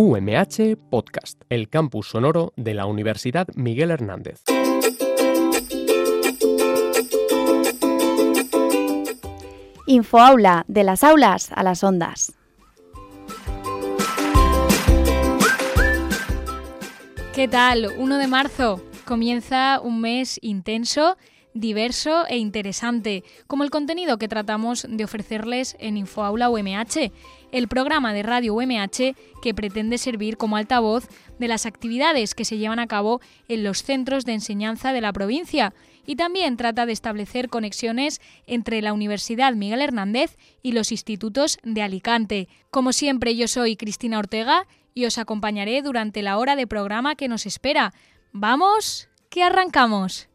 UMH Podcast, el campus sonoro de la Universidad Miguel Hernández. Infoaula, de las aulas a las ondas. ¿Qué tal? 1 de marzo. Comienza un mes intenso, diverso e interesante, como el contenido que tratamos de ofrecerles en Infoaula UMH, el programa de Radio UMH que pretende servir como altavoz de las actividades que se llevan a cabo en los centros de enseñanza de la provincia, y también trata de establecer conexiones entre la Universidad Miguel Hernández y los institutos de Alicante. Como siempre, yo soy Cristina Ortega y os acompañaré durante la hora de programa que nos espera. ¡Vamos, que arrancamos!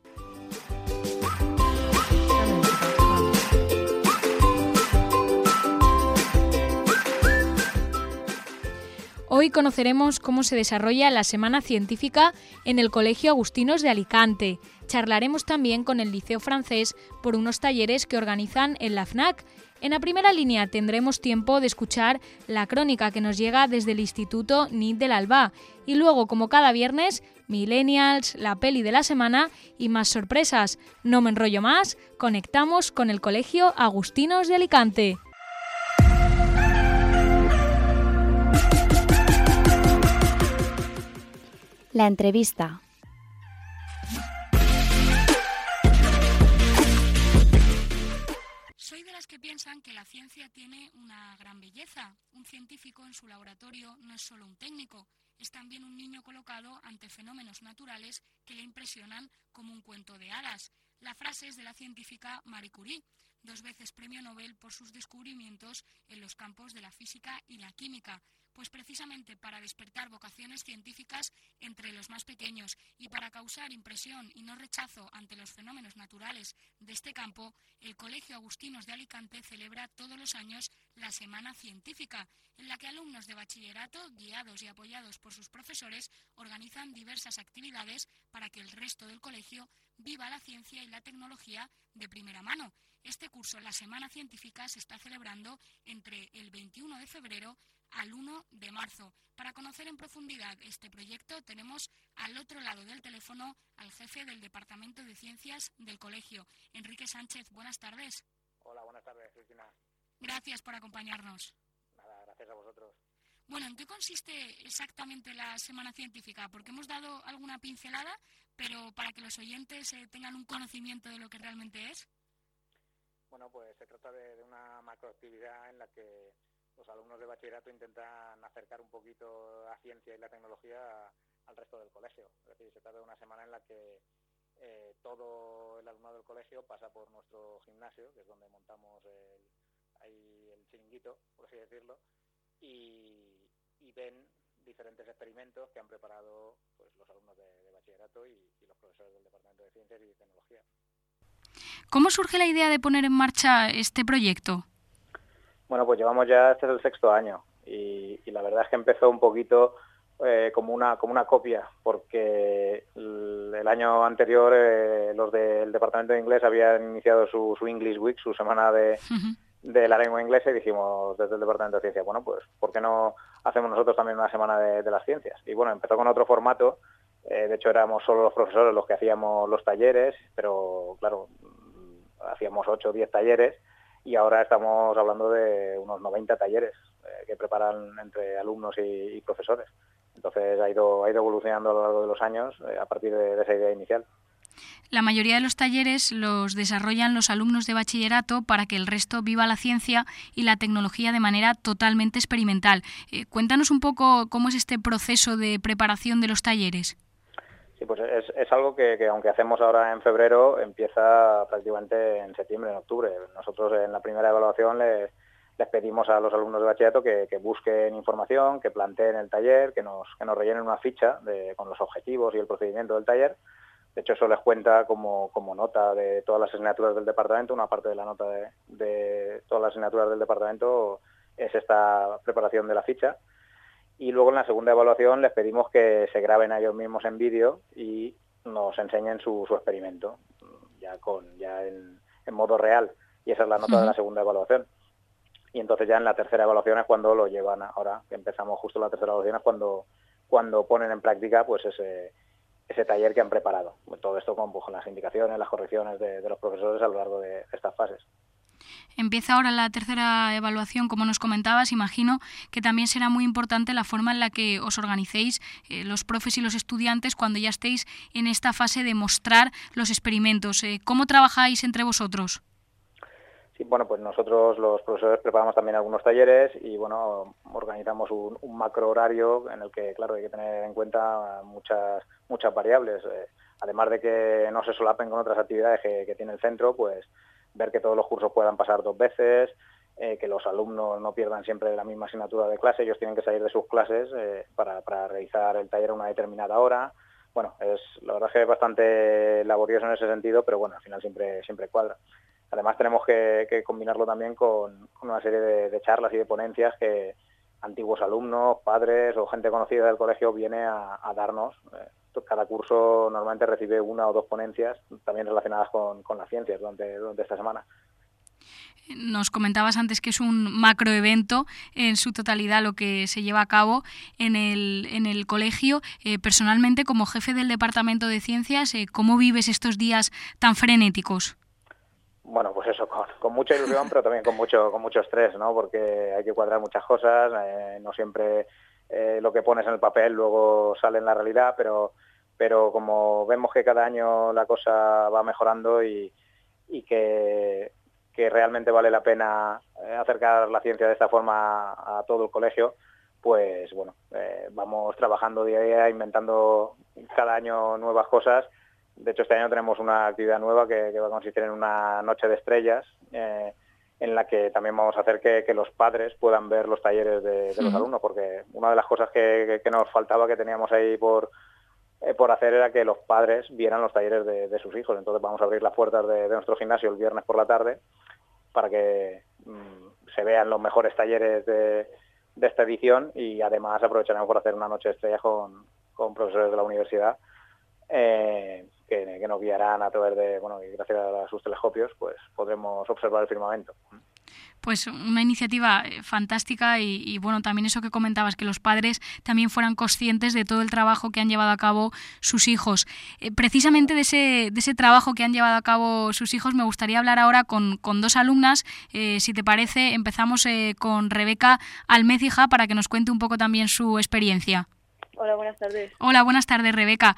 Hoy conoceremos cómo se desarrolla la Semana Científica en el Colegio Agustinos de Alicante. Charlaremos también con el Liceo Francés por unos talleres que organizan en la FNAC. En la primera línea tendremos tiempo de escuchar la crónica que nos llega desde el Instituto NID del Alba. Y luego, como cada viernes, Millennials, la peli de la semana y más sorpresas. No me enrollo más, conectamos con el Colegio Agustinos de Alicante. La entrevista. Soy de las que piensan que la ciencia tiene una gran belleza. Un científico en su laboratorio no es solo un técnico, es también un niño colocado ante fenómenos naturales que le impresionan como un cuento de hadas. La frase es de la científica Marie Curie, 2 veces premio Nobel por sus descubrimientos en los campos de la física y la química. Pues precisamente para despertar vocaciones científicas entre los más pequeños y para causar impresión y no rechazo ante los fenómenos naturales de este campo, el Colegio Agustinos de Alicante celebra todos los años la Semana Científica, en la que alumnos de bachillerato, guiados y apoyados por sus profesores, organizan diversas actividades para que el resto del colegio viva la ciencia y la tecnología de primera mano. Este curso, la Semana Científica, se está celebrando entre el 21 de febrero al 1 de marzo. Para conocer en profundidad este proyecto tenemos al otro lado del teléfono al jefe del Departamento de Ciencias del Colegio, Enrique Sánchez. Buenas tardes. Hola, buenas tardes, Cristina. Gracias por acompañarnos. Nada, gracias a vosotros. Bueno, ¿en qué consiste exactamente la Semana Científica? Porque hemos dado alguna pincelada, pero para que los oyentes tengan un conocimiento de lo que realmente es. Bueno, pues se trata de una macroactividad en la que los alumnos de bachillerato intentan acercar un poquito la ciencia y la tecnología al resto del colegio. Es decir, se trata de una semana en la que todo el alumnado del colegio pasa por nuestro gimnasio, que es donde montamos el chiringuito, por así decirlo, y ven diferentes experimentos que han preparado pues, los alumnos de bachillerato y los profesores del Departamento de Ciencias y Tecnología. ¿Cómo surge la idea de poner en marcha este proyecto? Bueno, pues llevamos ya, este es el 6º año y la verdad es que empezó un poquito como una copia, porque el año anterior los del Departamento de Inglés habían iniciado su English Week, su semana de la lengua inglesa, y dijimos desde el Departamento de Ciencias, bueno, pues ¿por qué no hacemos nosotros también una semana de las ciencias? Y bueno, empezó con otro formato, de hecho éramos solo los profesores los que hacíamos los talleres, pero claro, hacíamos 8 o 10 talleres. Y ahora estamos hablando de unos 90 talleres que preparan entre alumnos y profesores. Entonces ha ido evolucionando a lo largo de los años a partir de esa idea inicial. La mayoría de los talleres los desarrollan los alumnos de bachillerato para que el resto viva la ciencia y la tecnología de manera totalmente experimental. Cuéntanos un poco cómo es este proceso de preparación de los talleres. Sí, pues es algo que aunque hacemos ahora en febrero, empieza prácticamente en septiembre, en octubre. Nosotros en la primera evaluación les pedimos a los alumnos de bachillerato que busquen información, que planteen el taller, que nos rellenen una ficha con los objetivos y el procedimiento del taller. De hecho, eso les cuenta como nota de todas las asignaturas del departamento. Una parte de la nota de todas las asignaturas del departamento es esta preparación de la ficha. Y luego en la segunda evaluación les pedimos que se graben a ellos mismos en vídeo y nos enseñen su experimento, ya en modo real. Y esa es la nota de la segunda evaluación. y entonces ya en la tercera evaluación es cuando lo llevan ahora, que empezamos justo la tercera evaluación, es cuando ponen en práctica pues ese taller que han preparado. Todo esto con las indicaciones, las correcciones de los profesores a lo largo de estas fases. Empieza ahora la tercera evaluación, como nos comentabas. Imagino que también será muy importante la forma en la que os organicéis, los profes y los estudiantes, cuando ya estéis en esta fase de mostrar los experimentos. ¿Cómo trabajáis entre vosotros? Sí, bueno, pues nosotros los profesores preparamos también algunos talleres y, bueno, organizamos un macro horario en el que, claro, hay que tener en cuenta muchas variables. Además de que no se solapen con otras actividades que tiene el centro, pues ver que todos los cursos puedan pasar dos veces, que los alumnos no pierdan siempre la misma asignatura de clase, ellos tienen que salir de sus clases para realizar el taller a una determinada hora. Bueno, la verdad es que es bastante laborioso en ese sentido, pero bueno, al final siempre cuadra. Además tenemos que combinarlo también con una serie de charlas y de ponencias que antiguos alumnos, padres o gente conocida del colegio viene a darnos. Cada curso normalmente recibe una o dos ponencias también relacionadas con las ciencias durante esta semana. Nos comentabas antes que es un macroevento en su totalidad lo que se lleva a cabo en el colegio. Personalmente, como jefe del Departamento de Ciencias, ¿cómo vives estos días tan frenéticos? Bueno, pues eso, con mucha ilusión, pero también con mucho estrés, ¿no? Porque hay que cuadrar muchas cosas, no siempre... lo que pones en el papel luego sale en la realidad, pero como vemos que cada año la cosa va mejorando y que realmente vale la pena acercar la ciencia de esta forma a todo el colegio, pues bueno, vamos trabajando día a día, inventando cada año nuevas cosas. De hecho, este año tenemos una actividad nueva que va a consistir en una noche de estrellas, en la que también vamos a hacer que los padres puedan ver los talleres de los alumnos, porque una de las cosas que nos faltaba, que teníamos ahí por hacer, era que los padres vieran los talleres de sus hijos. Entonces vamos a abrir las puertas de nuestro gimnasio el viernes por la tarde para que se vean los mejores talleres de esta edición, y además aprovecharemos por hacer una noche de estrellas con profesores de la universidad que nos guiarán a través de, bueno, y gracias a sus telescopios, pues podremos observar el firmamento. Pues una iniciativa fantástica y bueno, también eso que comentabas, que los padres también fueran conscientes de todo el trabajo que han llevado a cabo sus hijos. Precisamente de ese trabajo que han llevado a cabo sus hijos me gustaría hablar ahora con dos alumnas. Si te parece, empezamos con Rebeca Almécija para que nos cuente un poco también su experiencia. Hola, buenas tardes. Hola, buenas tardes, Rebeca.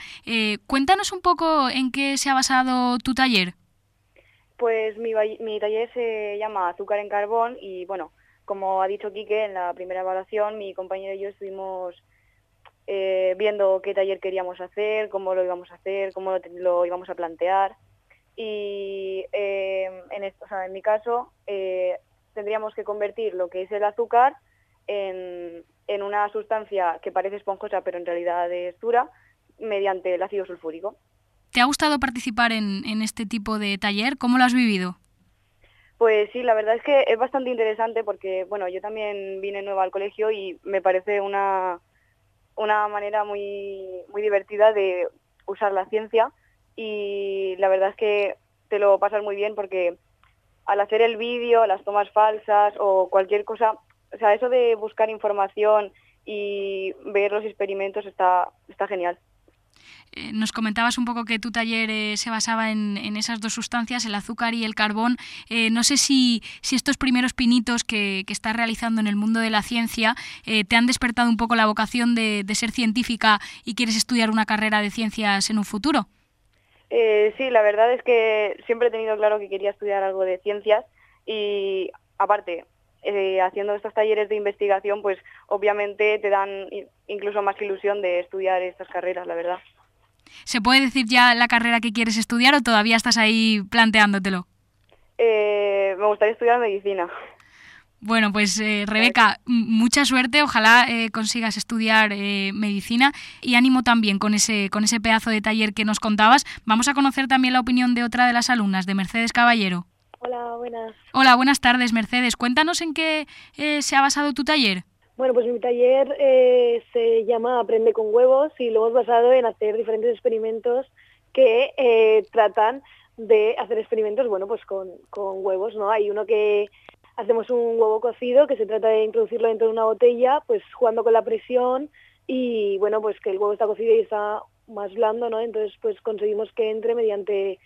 Cuéntanos un poco en qué se ha basado tu taller. Pues mi taller se llama Azúcar en Carbón y, bueno, como ha dicho Quique, en la primera evaluación mi compañero y yo estuvimos viendo qué taller queríamos hacer, cómo lo íbamos a hacer, cómo lo íbamos a plantear. Y en mi caso tendríamos que convertir lo que es el azúcar en una sustancia que parece esponjosa pero en realidad es dura mediante el ácido sulfúrico. ¿Te ha gustado participar en este tipo de taller? ¿Cómo lo has vivido? Pues sí, la verdad es que es bastante interesante porque, bueno, yo también vine nueva al colegio y me parece una manera muy, muy divertida de usar la ciencia, y la verdad es que te lo pasas muy bien porque al hacer el vídeo, las tomas falsas o cualquier cosa... O sea, eso de buscar información y ver los experimentos está genial. Nos comentabas un poco que tu taller se basaba en esas dos sustancias, el azúcar y el carbón. No sé si estos primeros pinitos que estás realizando en el mundo de la ciencia te han despertado un poco la vocación de ser científica y quieres estudiar una carrera de ciencias en un futuro. Sí, la verdad es que siempre he tenido claro que quería estudiar algo de ciencias y, aparte... haciendo estos talleres de investigación, pues obviamente te dan incluso más ilusión de estudiar estas carreras, la verdad. ¿Se puede decir ya la carrera que quieres estudiar o todavía estás ahí planteándotelo? Me gustaría estudiar medicina. Bueno, pues Rebeca, mucha suerte, ojalá consigas estudiar medicina y ánimo también con ese pedazo de taller que nos contabas. Vamos a conocer también la opinión de otra de las alumnas, de Mercedes Caballero. Hola, buenas. Hola, buenas tardes, Mercedes. Cuéntanos en qué se ha basado tu taller. Bueno, pues mi taller se llama Aprende con huevos y lo hemos basado en hacer diferentes experimentos que tratan de hacer experimentos, bueno, pues con huevos, ¿no? Hay uno que hacemos un huevo cocido, que se trata de introducirlo dentro de una botella, pues jugando con la presión y, bueno, pues que el huevo está cocido y está más blando, ¿no? Entonces, pues conseguimos que entre mediante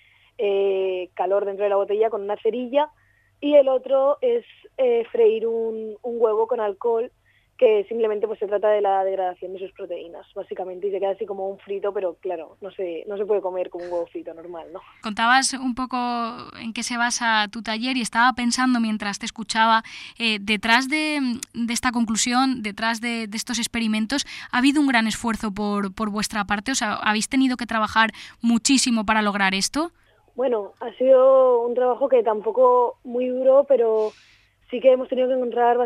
calor dentro de la botella con una cerilla. Y el otro es freír un huevo con alcohol, que simplemente pues se trata de la degradación de sus proteínas, básicamente, y se queda así como un frito, pero claro, no se puede comer como un huevo frito normal, ¿no? Contabas un poco en qué se basa tu taller y estaba pensando mientras te escuchaba, detrás de esta conclusión, detrás de estos experimentos, ¿ha habido un gran esfuerzo por vuestra parte? O sea, ¿habéis tenido que trabajar muchísimo para lograr esto? Bueno, ha sido un trabajo que tampoco muy duro, pero sí que hemos tenido que buscar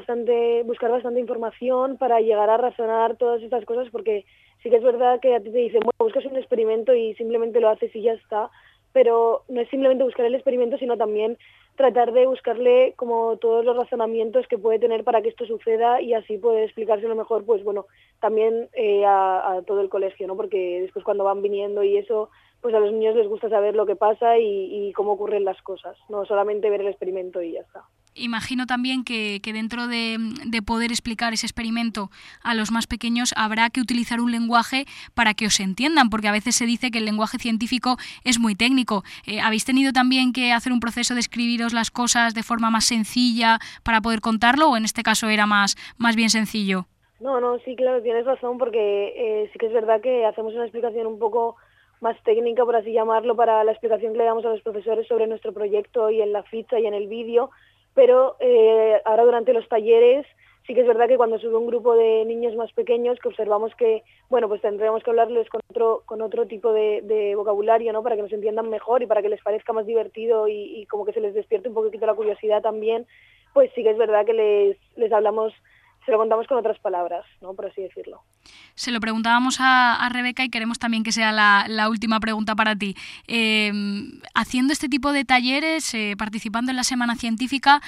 bastante información para llegar a razonar todas estas cosas, porque sí que es verdad que a ti te dicen, bueno, buscas un experimento y simplemente lo haces y ya está, pero no es simplemente buscar el experimento, sino también tratar de buscarle como todos los razonamientos que puede tener para que esto suceda y así poder explicárselo mejor, pues bueno, también a todo el colegio, ¿no? Porque después cuando van viniendo y eso, pues a los niños les gusta saber lo que pasa y cómo ocurren las cosas, no solamente ver el experimento y ya está. Imagino también que dentro de poder explicar ese experimento a los más pequeños habrá que utilizar un lenguaje para que os entiendan, porque a veces se dice que el lenguaje científico es muy técnico. ¿Habéis tenido también que hacer un proceso de escribiros las cosas de forma más sencilla para poder contarlo, o en este caso era más bien sencillo? No, sí, claro, tienes razón, porque sí que es verdad que hacemos una explicación un poco más técnica, por así llamarlo, para la explicación que le damos a los profesores sobre nuestro proyecto y en la ficha y en el vídeo. Pero ahora durante los talleres sí que es verdad que cuando sube un grupo de niños más pequeños que observamos que, bueno, pues tendremos que hablarles con otro tipo de vocabulario, ¿no? Para que nos entiendan mejor y para que les parezca más divertido y como que se les despierte un poquito la curiosidad también, pues sí que es verdad que les hablamos, se lo contamos con otras palabras, ¿no? Por así decirlo. Se lo preguntábamos a Rebeca y queremos también que sea la última pregunta para ti. Haciendo este tipo de talleres, participando en la Semana Científica,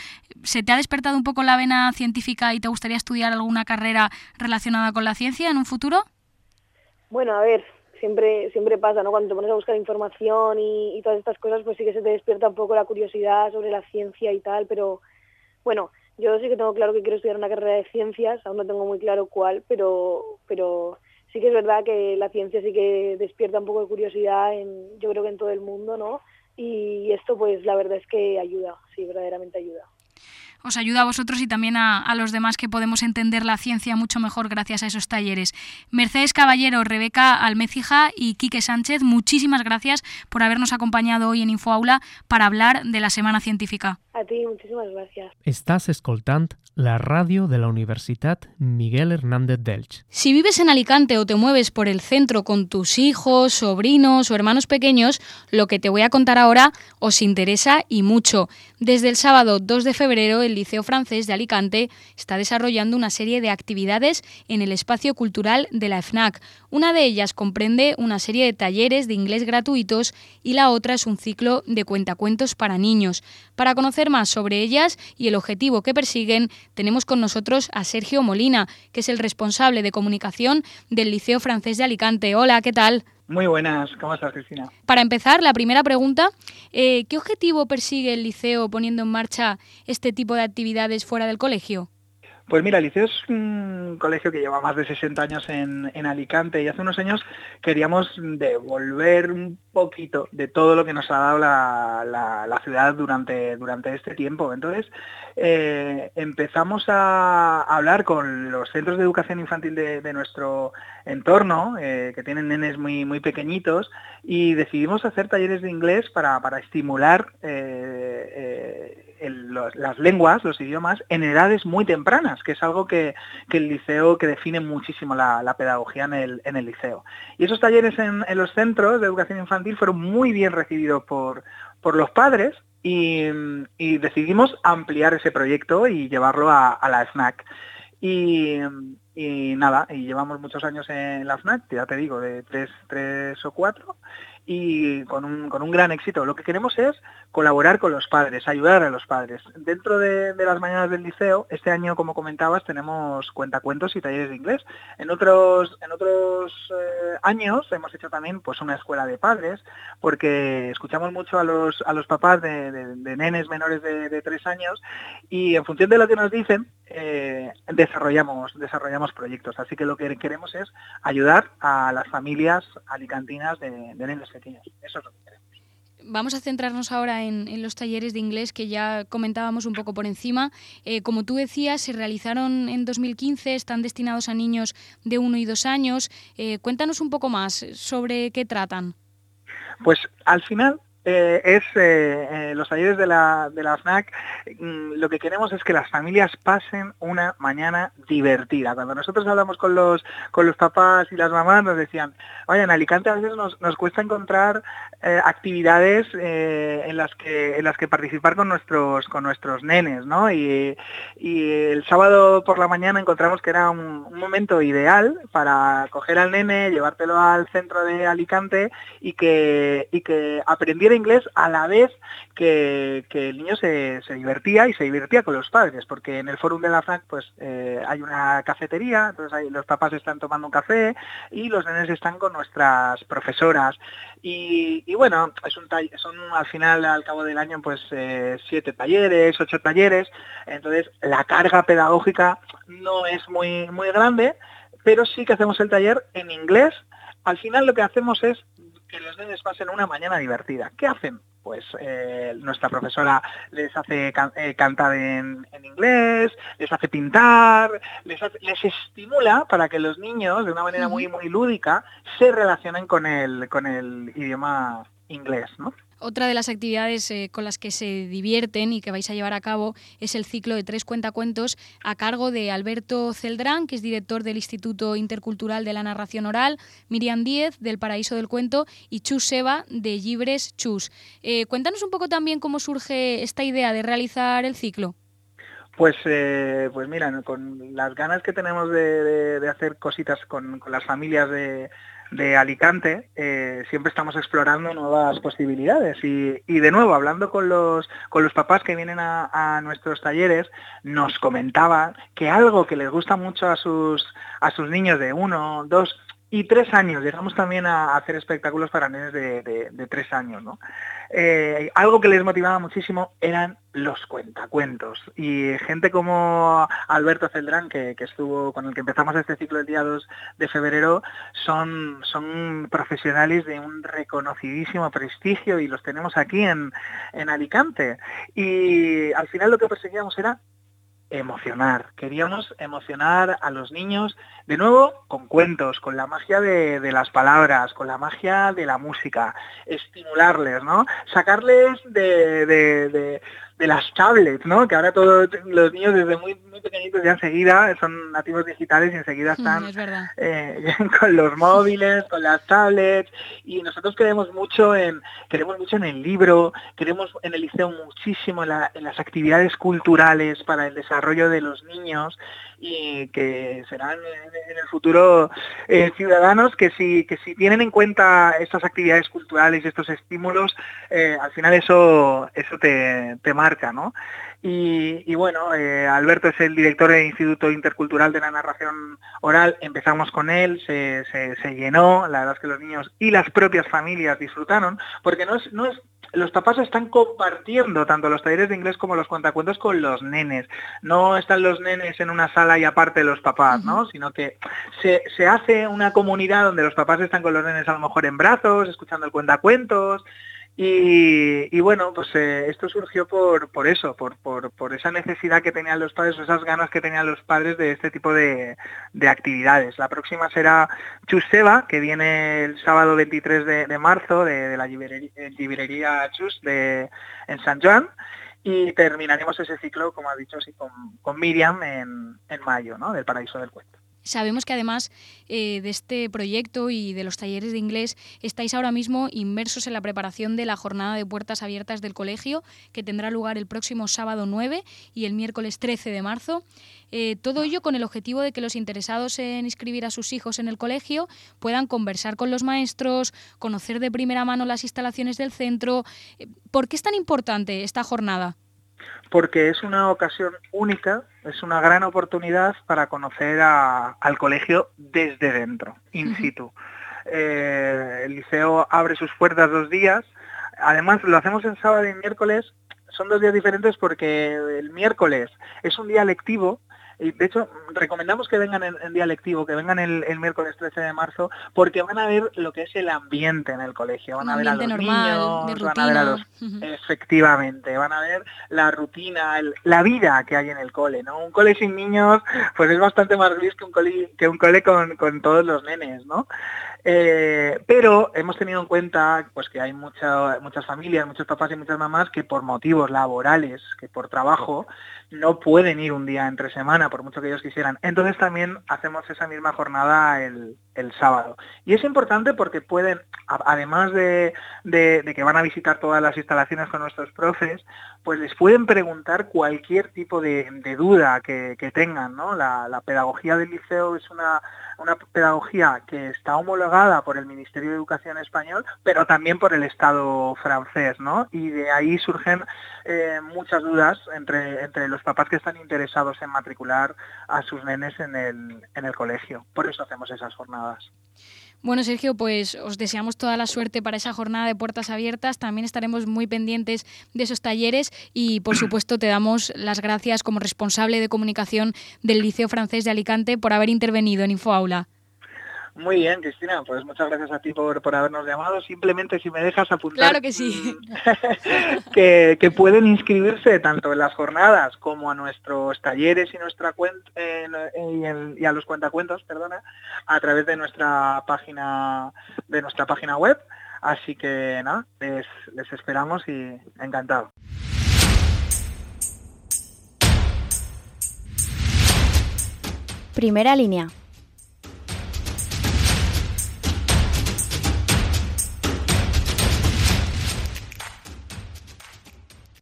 ¿se te ha despertado un poco la vena científica y te gustaría estudiar alguna carrera relacionada con la ciencia en un futuro? Bueno, a ver, siempre pasa, ¿no? Cuando te pones a buscar información y todas estas cosas, pues sí que se te despierta un poco la curiosidad sobre la ciencia y tal, pero bueno, yo sí que tengo claro que quiero estudiar una carrera de ciencias, aún no tengo muy claro cuál, pero sí que es verdad que la ciencia sí que despierta un poco de curiosidad, yo creo que en todo el mundo, ¿no? Y esto pues la verdad es que ayuda, sí, verdaderamente ayuda. Os ayuda a vosotros y también a los demás que podemos entender la ciencia mucho mejor gracias a esos talleres. Mercedes Caballero, Rebeca Almécija y Quique Sánchez, muchísimas gracias por habernos acompañado hoy en Infoaula para hablar de la Semana Científica. A ti, muchísimas gracias. Estás escoltant la radio de la Universitat Miguel Hernández d'Elche. Si vives en Alicante o te mueves por el centro con tus hijos, sobrinos o hermanos pequeños, lo que te voy a contar ahora os interesa y mucho. Desde el sábado 2 de febrero, el Liceo Francés de Alicante está desarrollando una serie de actividades en el espacio cultural de la FNAC. Una de ellas comprende una serie de talleres de inglés gratuitos y la otra es un ciclo de cuentacuentos para niños. Para conocer más sobre ellas y el objetivo que persiguen, tenemos con nosotros a Sergio Molina, que es el responsable de comunicación del Liceo Francés de Alicante. Hola, ¿qué tal? Muy buenas, ¿cómo estás, Cristina? Para empezar, la primera pregunta, ¿qué objetivo persigue el Liceo poniendo en marcha este tipo de actividades fuera del colegio? Pues mira, el Liceo es un colegio que lleva más de 60 años en Alicante y hace unos años queríamos devolver un poquito de todo lo que nos ha dado la ciudad durante este tiempo. Entonces empezamos a hablar con los centros de educación infantil de nuestro entorno, que tienen nenes muy, muy pequeñitos, y decidimos hacer talleres de inglés para estimular las lenguas, los idiomas, en edades muy tempranas, que es algo que el liceo, que define muchísimo la pedagogía en el liceo. Y esos talleres en los centros de educación infantil fueron muy bien recibidos por los padres y decidimos ampliar ese proyecto y llevarlo a la FNAC. Y llevamos muchos años en la FNAC, ya te digo, de tres o cuatro, y con un gran éxito. Lo que queremos es colaborar con los padres, ayudar a los padres. Dentro de las mañanas del liceo, este año, como comentabas, tenemos cuentacuentos y talleres de inglés. En otros años hemos hecho también pues una escuela de padres, porque escuchamos mucho a los papás de nenes menores de 3 años, y en función de lo que nos dicen, desarrollamos proyectos. Así que lo que queremos es ayudar a las familias alicantinas de nenes pequeños. Eso es lo que queremos. Vamos a centrarnos ahora en los talleres de inglés que ya comentábamos un poco por encima. Como tú decías, se realizaron en 2015, están destinados a niños de 1 y 2 años. Cuéntanos un poco más sobre qué tratan. Pues al final... los talleres de la FNAC, lo que queremos es que las familias pasen una mañana divertida. Cuando nosotros hablamos con los papás y las mamás nos decían, oye, en Alicante a veces nos cuesta encontrar actividades en las que participar con nuestros nenes, ¿no? Y el sábado por la mañana encontramos que era un momento ideal para coger al nene, llevártelo al centro de Alicante y que aprendiera inglés a la vez que el niño se divertía con los padres, porque en el fórum de la FNAC pues hay una cafetería, entonces los papás están tomando un café y los nenes están con nuestras profesoras y bueno, son al final, al cabo del año, pues 7 talleres, 8 talleres, entonces la carga pedagógica no es muy, muy grande, pero sí que hacemos el taller en inglés. Al final lo que hacemos es que los nenes pasen una mañana divertida. ¿Qué hacen? Pues nuestra profesora les hace cantar en inglés, les hace pintar, les estimula para que los niños, de una manera muy, muy lúdica, se relacionen con el idioma inglés, ¿no? Otra de las actividades con las que se divierten y que vais a llevar a cabo es el ciclo de 3 cuentacuentos a cargo de Alberto Celdrán, que es director del Instituto Intercultural de la Narración Oral, Miriam Díez, del Paraíso del Cuento, y Chus Seba, de Libres Chus. Cuéntanos un poco también cómo surge esta idea de realizar el ciclo. Pues mira, con las ganas que tenemos de hacer cositas con las familias de Alicante, siempre estamos explorando nuevas posibilidades y de nuevo, hablando con los papás que vienen a nuestros talleres, nos comentaban que algo que les gusta mucho a sus niños de 1, 2 y 3 años, llegamos también a hacer espectáculos para nenes de 3 años, ¿no? Algo que les motivaba muchísimo eran los cuentacuentos, y gente como Alberto Celdrán, que estuvo, con el que empezamos este ciclo el día 2 de febrero, son profesionales de un reconocidísimo prestigio y los tenemos aquí en Alicante, y al final lo que perseguíamos era emocionar. Queríamos emocionar a los niños, de nuevo, con cuentos, con la magia de las palabras, con la magia de la música, estimularles, ¿no? Sacarles de las tablets, ¿no? Que ahora todos los niños desde muy, muy pequeñitos ya enseguida son nativos digitales y enseguida están con los móviles, con las tablets, y nosotros queremos mucho en el libro, queremos en el liceo muchísimo en las actividades culturales para el desarrollo de los niños, y que serán en el futuro ciudadanos que si tienen en cuenta estas actividades culturales y estos estímulos, al final eso te marca, ¿no? Y bueno, Alberto es el director del Instituto Intercultural de la Narración Oral, empezamos con él, se llenó, la verdad es que los niños y las propias familias disfrutaron, porque no es los papás están compartiendo tanto los talleres de inglés como los cuentacuentos con los nenes. No están los nenes en una sala y aparte los papás, ¿no? Sino que se hace una comunidad donde los papás están con los nenes a lo mejor en brazos, escuchando el cuentacuentos. Y bueno, pues esto surgió por eso, por esa necesidad que tenían los padres, esas ganas que tenían los padres de este tipo de actividades. La próxima será Chus Seba, que viene el sábado 23 de marzo de la librería Chus en San Juan, y terminaremos ese ciclo, como ha dicho, sí, con Miriam en mayo, ¿no? Del Paraíso del Cuento. Sabemos que además de este proyecto y de los talleres de inglés estáis ahora mismo inmersos en la preparación de la jornada de puertas abiertas del colegio, que tendrá lugar el próximo sábado 9 y el miércoles 13 de marzo. Todo ello con el objetivo de que los interesados en inscribir a sus hijos en el colegio puedan conversar con los maestros, conocer de primera mano las instalaciones del centro. ¿Por qué es tan importante esta jornada? Porque es una ocasión única, es una gran oportunidad para conocer al colegio desde dentro, in situ. El liceo abre sus puertas 2 días, además lo hacemos en sábado y miércoles, son 2 días diferentes porque el miércoles es un día lectivo, y de hecho recomendamos que vengan en día lectivo, que vengan el miércoles 13 de marzo, porque van a ver lo que es el ambiente en el colegio, van a ver a los niños, van a ver a los... Efectivamente, van a ver la rutina, la vida que hay en el cole, ¿no? Un cole sin niños pues es bastante más gris que un cole con todos los nenes, ¿no? Pero hemos tenido en cuenta pues que hay muchas familias, muchos papás y muchas mamás que por motivos laborales, que por trabajo, no pueden ir un día entre semana, por mucho que ellos quisieran. Entonces también hacemos esa misma jornada el sábado. Y es importante porque pueden, además de que van a visitar todas las instalaciones con nuestros profes, pues les pueden preguntar cualquier tipo de duda que tengan, ¿no? La pedagogía del liceo es una pedagogía que está homologada por el Ministerio de Educación español, pero también por el Estado francés, ¿no? Y de ahí surgen muchas dudas entre los papás que están interesados en matricular a sus nenes en el colegio. Por eso hacemos esas jornadas. Bueno, Sergio, pues os deseamos toda la suerte para esa jornada de puertas abiertas. También estaremos muy pendientes de esos talleres y, por supuesto, te damos las gracias como responsable de comunicación del Liceo Francés de Alicante por haber intervenido en Infoaula. Muy bien, Cristina, pues muchas gracias a ti por habernos llamado. Simplemente si me dejas apuntar... Claro que sí. que pueden inscribirse tanto en las jornadas como a nuestros talleres y nuestra y a los cuentacuentos, a través de nuestra página web. Así que nada, les esperamos y encantado. Primera línea.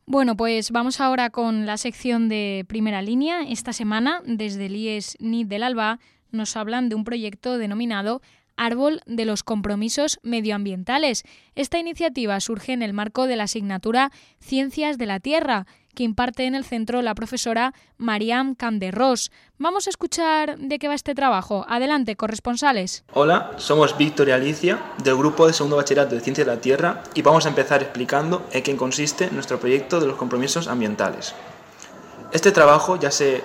Bueno, pues vamos ahora con la sección de Primera Línea. Esta semana, desde el IES NID del Alba, nos hablan de un proyecto denominado Árbol de los Compromisos Medioambientales. Esta iniciativa surge en el marco de la asignatura Ciencias de la Tierra, que imparte en el centro la profesora Mariam Camderros. Vamos a escuchar de qué va este trabajo. Adelante, corresponsales. Hola, somos Víctor y Alicia, del grupo de segundo bachillerato de Ciencias de la Tierra, y vamos a empezar explicando en qué consiste nuestro proyecto de los compromisos ambientales. Este trabajo ya se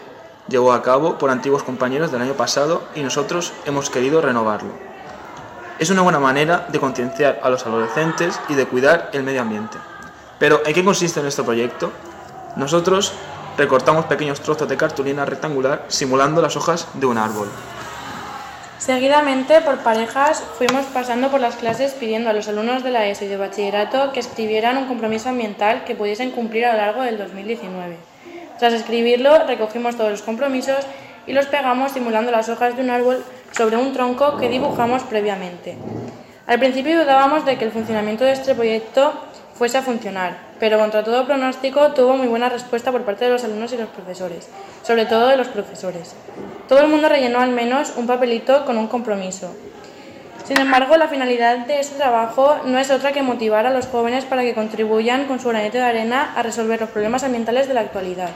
llevó a cabo por antiguos compañeros del año pasado y nosotros hemos querido renovarlo. Es una buena manera de concienciar a los adolescentes y de cuidar el medio ambiente. Pero, ¿en qué consiste nuestro proyecto? Nosotros recortamos pequeños trozos de cartulina rectangular simulando las hojas de un árbol. Seguidamente, por parejas, fuimos pasando por las clases pidiendo a los alumnos de la ESO y de bachillerato que escribieran un compromiso ambiental que pudiesen cumplir a lo largo del 2019. Tras escribirlo, recogimos todos los compromisos y los pegamos simulando las hojas de un árbol sobre un tronco que dibujamos previamente. Al principio dudábamos de que el funcionamiento de este proyecto fuese a funcionar, pero contra todo pronóstico tuvo muy buena respuesta por parte de los alumnos y los profesores, sobre todo de los profesores. Todo el mundo rellenó al menos un papelito con un compromiso. Sin embargo, la finalidad de este trabajo no es otra que motivar a los jóvenes para que contribuyan con su granito de arena a resolver los problemas ambientales de la actualidad.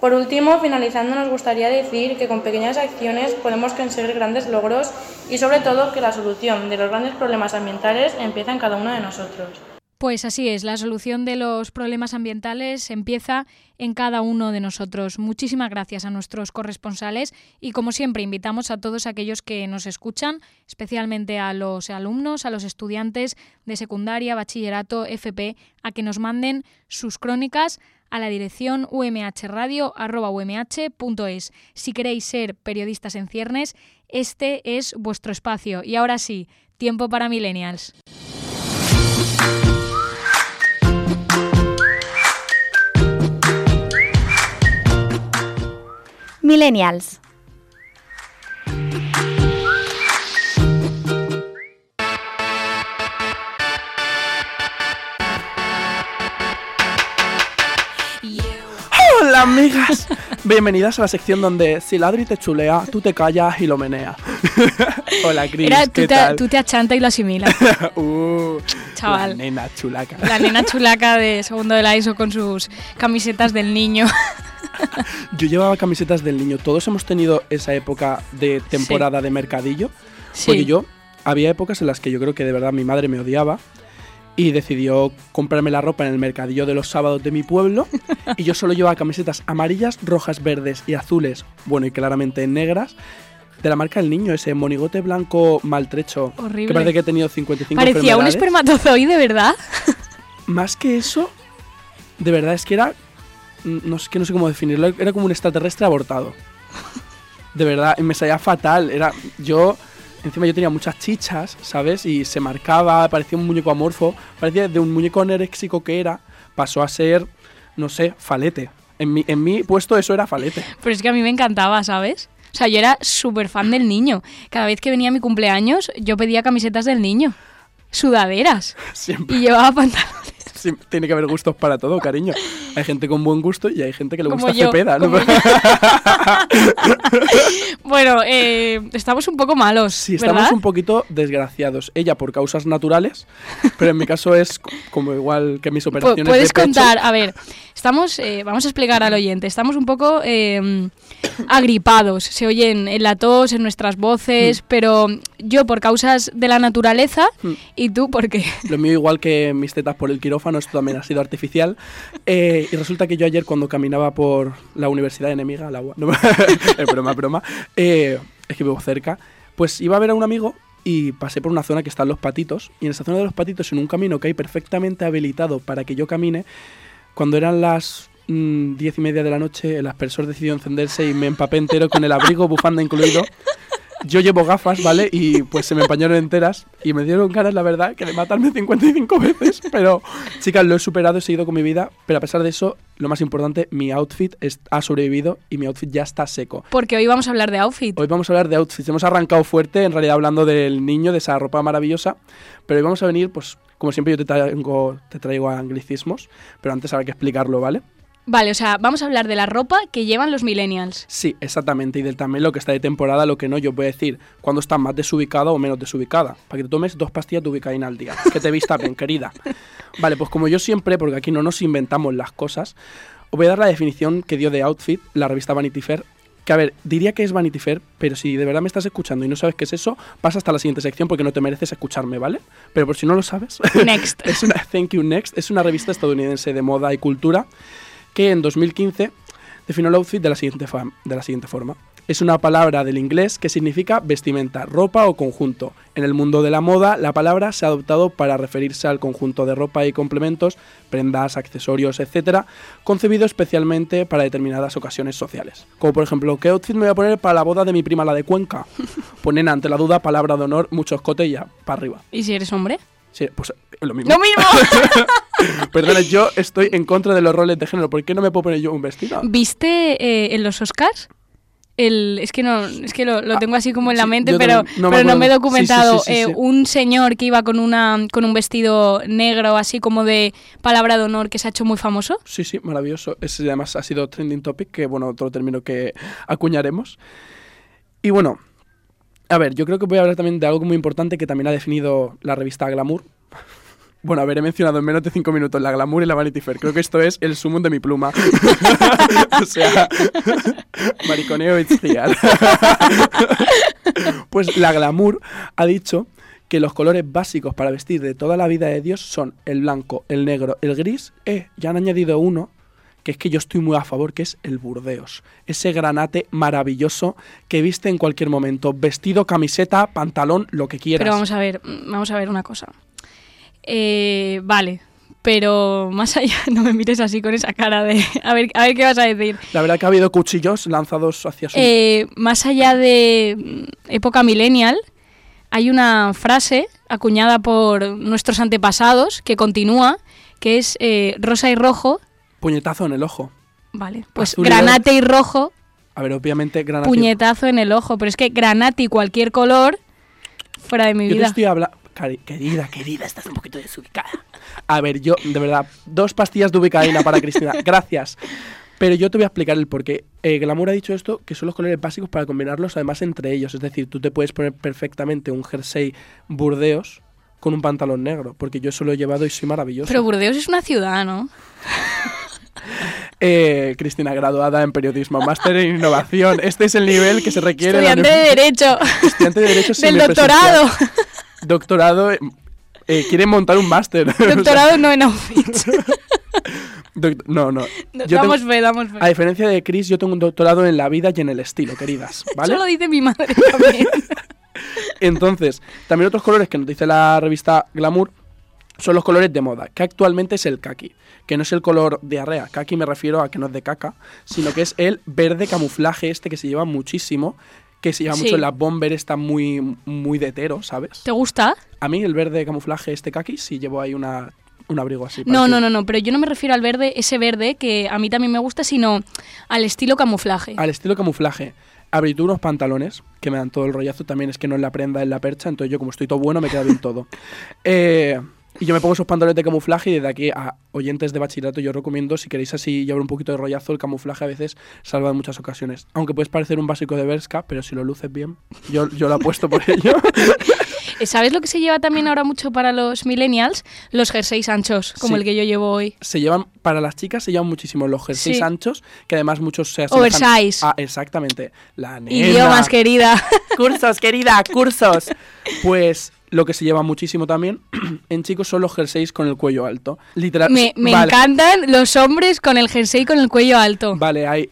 Por último, finalizando, nos gustaría decir que con pequeñas acciones podemos conseguir grandes logros y sobre todo que la solución de los grandes problemas ambientales empieza en cada uno de nosotros. Pues así es, la solución de los problemas ambientales empieza en cada uno de nosotros. Muchísimas gracias a nuestros corresponsales y, como siempre, invitamos a todos aquellos que nos escuchan, especialmente a los alumnos, a los estudiantes de secundaria, bachillerato, FP, a que nos manden sus crónicas a la dirección umhradio@umh.es. Si queréis ser periodistas en ciernes, este es vuestro espacio. Y ahora sí, tiempo para millennials. Millennials. Hola amigas, bienvenidas a la sección donde si Ladri te chulea, tú te callas y lo meneas. Hola Cris, ¿qué tal? Tú te achantas y lo asimilas. Chaval. La nena chulaca. La nena chulaca de segundo de la ISO con sus camisetas del niño. Yo llevaba camisetas del niño. Todos hemos tenido esa época de temporada de mercadillo. Sí. Porque yo, había épocas en las que yo creo que de verdad mi madre me odiaba y decidió comprarme la ropa en el mercadillo de los sábados de mi pueblo y yo solo llevaba camisetas amarillas, rojas, verdes y azules, bueno, y claramente negras, de la marca del niño, ese monigote blanco maltrecho. Horrible. Que parece que he tenido 55 enfermedades. Parecía un espermatozoide, ¿verdad? Más que eso, de verdad, es que era... no sé cómo definirlo, era como un extraterrestre abortado. De verdad, me salía fatal, era... Encima yo tenía muchas chichas, ¿sabes? Y se marcaba, parecía un muñeco amorfo, parecía de un muñeco anoréxico que era, pasó a ser, no sé, falete. En mi puesto eso era falete. Pero es que a mí me encantaba, ¿sabes? O sea, yo era súper fan del niño. Cada vez que venía mi cumpleaños, yo pedía camisetas del niño, sudaderas. Siempre. Y llevaba pantalones. Sí, tiene que haber gustos para todo, cariño. Hay gente con buen gusto y hay gente que le como gusta cepeda, ¿no? Bueno, estamos un poco malos, sí, ¿verdad? Estamos un poquito desgraciados. Ella por causas naturales, pero en mi caso es como igual que mis operaciones de pecho. Puedes contar, a ver, estamos, vamos a explicar al oyente, estamos un poco agripados. Se oyen en la tos, en nuestras voces, pero yo por causas de la naturaleza y tú por qué. Lo mío igual que mis tetas por el quirófano. Esto también ha sido artificial. Y resulta que yo ayer cuando caminaba por la universidad enemiga, la UA, no, broma, es que vivo cerca, pues iba a ver a un amigo y pasé por una zona que están los patitos, y en esa zona de los patitos, en un camino que hay perfectamente habilitado para que yo camine, cuando eran las 10:30 de la noche, el aspersor decidió encenderse y me empapé entero con el abrigo, bufanda incluido. Yo llevo gafas, ¿vale? Y pues se me empañaron enteras y me dieron ganas, la verdad, que de matarme 55 veces. Pero, chicas, lo he superado, he seguido con mi vida. Pero a pesar de eso, lo más importante, mi outfit ha sobrevivido y mi outfit ya está seco. Porque hoy vamos a hablar de outfit. Hoy vamos a hablar de outfits. Hemos arrancado fuerte, en realidad, hablando del niño, de esa ropa maravillosa. Pero hoy vamos a venir, pues, como siempre, yo te traigo anglicismos. Pero antes habrá que explicarlo, ¿vale? Vale, o sea, vamos a hablar de la ropa que llevan los millennials. Sí, exactamente, y del también lo que está de temporada, lo que no. Yo voy a decir cuando estás más desubicada o menos desubicada, para que te tomes 2 pastillas de ubicaína al día, que te vistas bien, querida. Vale, pues como yo siempre, porque aquí no nos inventamos las cosas, os voy a dar la definición que dio de outfit la revista Vanity Fair, que, a ver, diría que es Vanity Fair, pero si de verdad me estás escuchando y no sabes qué es eso, pasa hasta la siguiente sección porque no te mereces escucharme, ¿vale? Pero por si no lo sabes... Next. Es una revista estadounidense de moda y cultura que en 2015 definió el outfit de la siguiente forma. Es una palabra del inglés que significa vestimenta, ropa o conjunto. En el mundo de la moda, la palabra se ha adoptado para referirse al conjunto de ropa y complementos, prendas, accesorios, etc., concebido especialmente para determinadas ocasiones sociales. Como por ejemplo, ¿qué outfit me voy a poner para la boda de mi prima, la de Cuenca? Ponen ante la duda, palabra de honor, muchos cotes y ya, para arriba. ¿Y si eres hombre? Sí, pues lo mismo. ¡Lo mismo! Perdona, yo estoy en contra de los roles de género. ¿Por qué no me puedo poner yo un vestido? ¿Viste en los Oscars? Es que lo tengo así como en la mente, sí, pero no me he documentado. Sí. Un señor que iba con un vestido negro, así como de palabra de honor, que se ha hecho muy famoso. Sí, maravilloso. Ese además ha sido trending topic, que bueno, otro término que acuñaremos. Y bueno, a ver, yo creo que voy a hablar también de algo muy importante que también ha definido la revista Glamour. Bueno, a ver, he mencionado en menos de 5 minutos la Glamour y la Vanity Fair. Creo que esto es el sumum de mi pluma. O sea, mariconeo it's real. Pues la Glamour ha dicho que los colores básicos para vestir de toda la vida de Dios son el blanco, el negro, el gris. Ya han añadido uno, que es que yo estoy muy a favor, que es el burdeos. Ese granate maravilloso que viste en cualquier momento. Vestido, camiseta, pantalón, lo que quieras. Pero vamos a ver una cosa. Vale, pero más allá, no me mires así con esa cara de... A ver qué vas a decir. La verdad que ha habido cuchillos lanzados hacia su... más allá de época millennial, hay una frase acuñada por nuestros antepasados que continúa, que es rosa y rojo... Puñetazo en el ojo. Vale, pues azul granate y rojo... A ver, obviamente granate... Puñetazo en el ojo, pero es que granate y cualquier color fuera de mi vida. Yo te estoy hablando... Querida, estás un poquito desubicada. A ver, yo, de verdad, 2 pastillas de ubicaína para Cristina. Gracias. Pero yo te voy a explicar el porqué. Glamour ha dicho esto, que son los colores básicos para combinarlos además entre ellos. Es decir, tú te puedes poner perfectamente un jersey burdeos con un pantalón negro, porque yo eso lo he llevado y soy maravilloso. Pero Burdeos es una ciudad, ¿no? Cristina, graduada en periodismo, máster en innovación. Este es el nivel que se requiere. Estudiante de Derecho. Estudiante de Derecho del doctorado. Doctorado. Quiere montar un máster. Doctorado no en outfits. No. Damos fe. A diferencia de Chris, yo tengo un doctorado en la vida y en el estilo, queridas, ¿vale? Eso lo dice mi madre también. Entonces, también otros colores que nos dice la revista Glamour son los colores de moda, que actualmente es el caqui, que no es el color diarrea. Caqui me refiero a que no es de caca, sino que es el verde camuflaje este que se lleva muchísimo, que se lleva mucho en las bomber, está muy, muy de hetero, ¿sabes? ¿Te gusta? A mí el verde camuflaje este caqui, sí llevo ahí un abrigo así. No, pero yo no me refiero al verde, ese verde que a mí también me gusta, sino al estilo camuflaje. Al estilo camuflaje. Abrí tú unos pantalones que me dan todo el rollazo. También es que no es la prenda, es la percha. Entonces yo, como estoy todo bueno, me queda bien todo. Y yo me pongo esos pantalones de camuflaje, y desde aquí a oyentes de bachillerato yo recomiendo, si queréis así llevar un poquito de rollazo, el camuflaje a veces salva en muchas ocasiones. Aunque puedes parecer un básico de Bershka, pero si lo luces bien, yo lo apuesto por ello. ¿Sabes lo que se lleva también ahora mucho para los millennials? Los jerseys anchos, como el que yo llevo hoy. Se llevan, para las chicas se llevan muchísimo los jerseys anchos, que además muchos se asemejan. Oversize. Exactamente. La nena. Idiomas, querida. Cursos, querida. Pues lo que se lleva muchísimo también en chicos son los jerseys con el cuello alto. Literal, me encantan los hombres con el jersey con el cuello alto. Vale, hay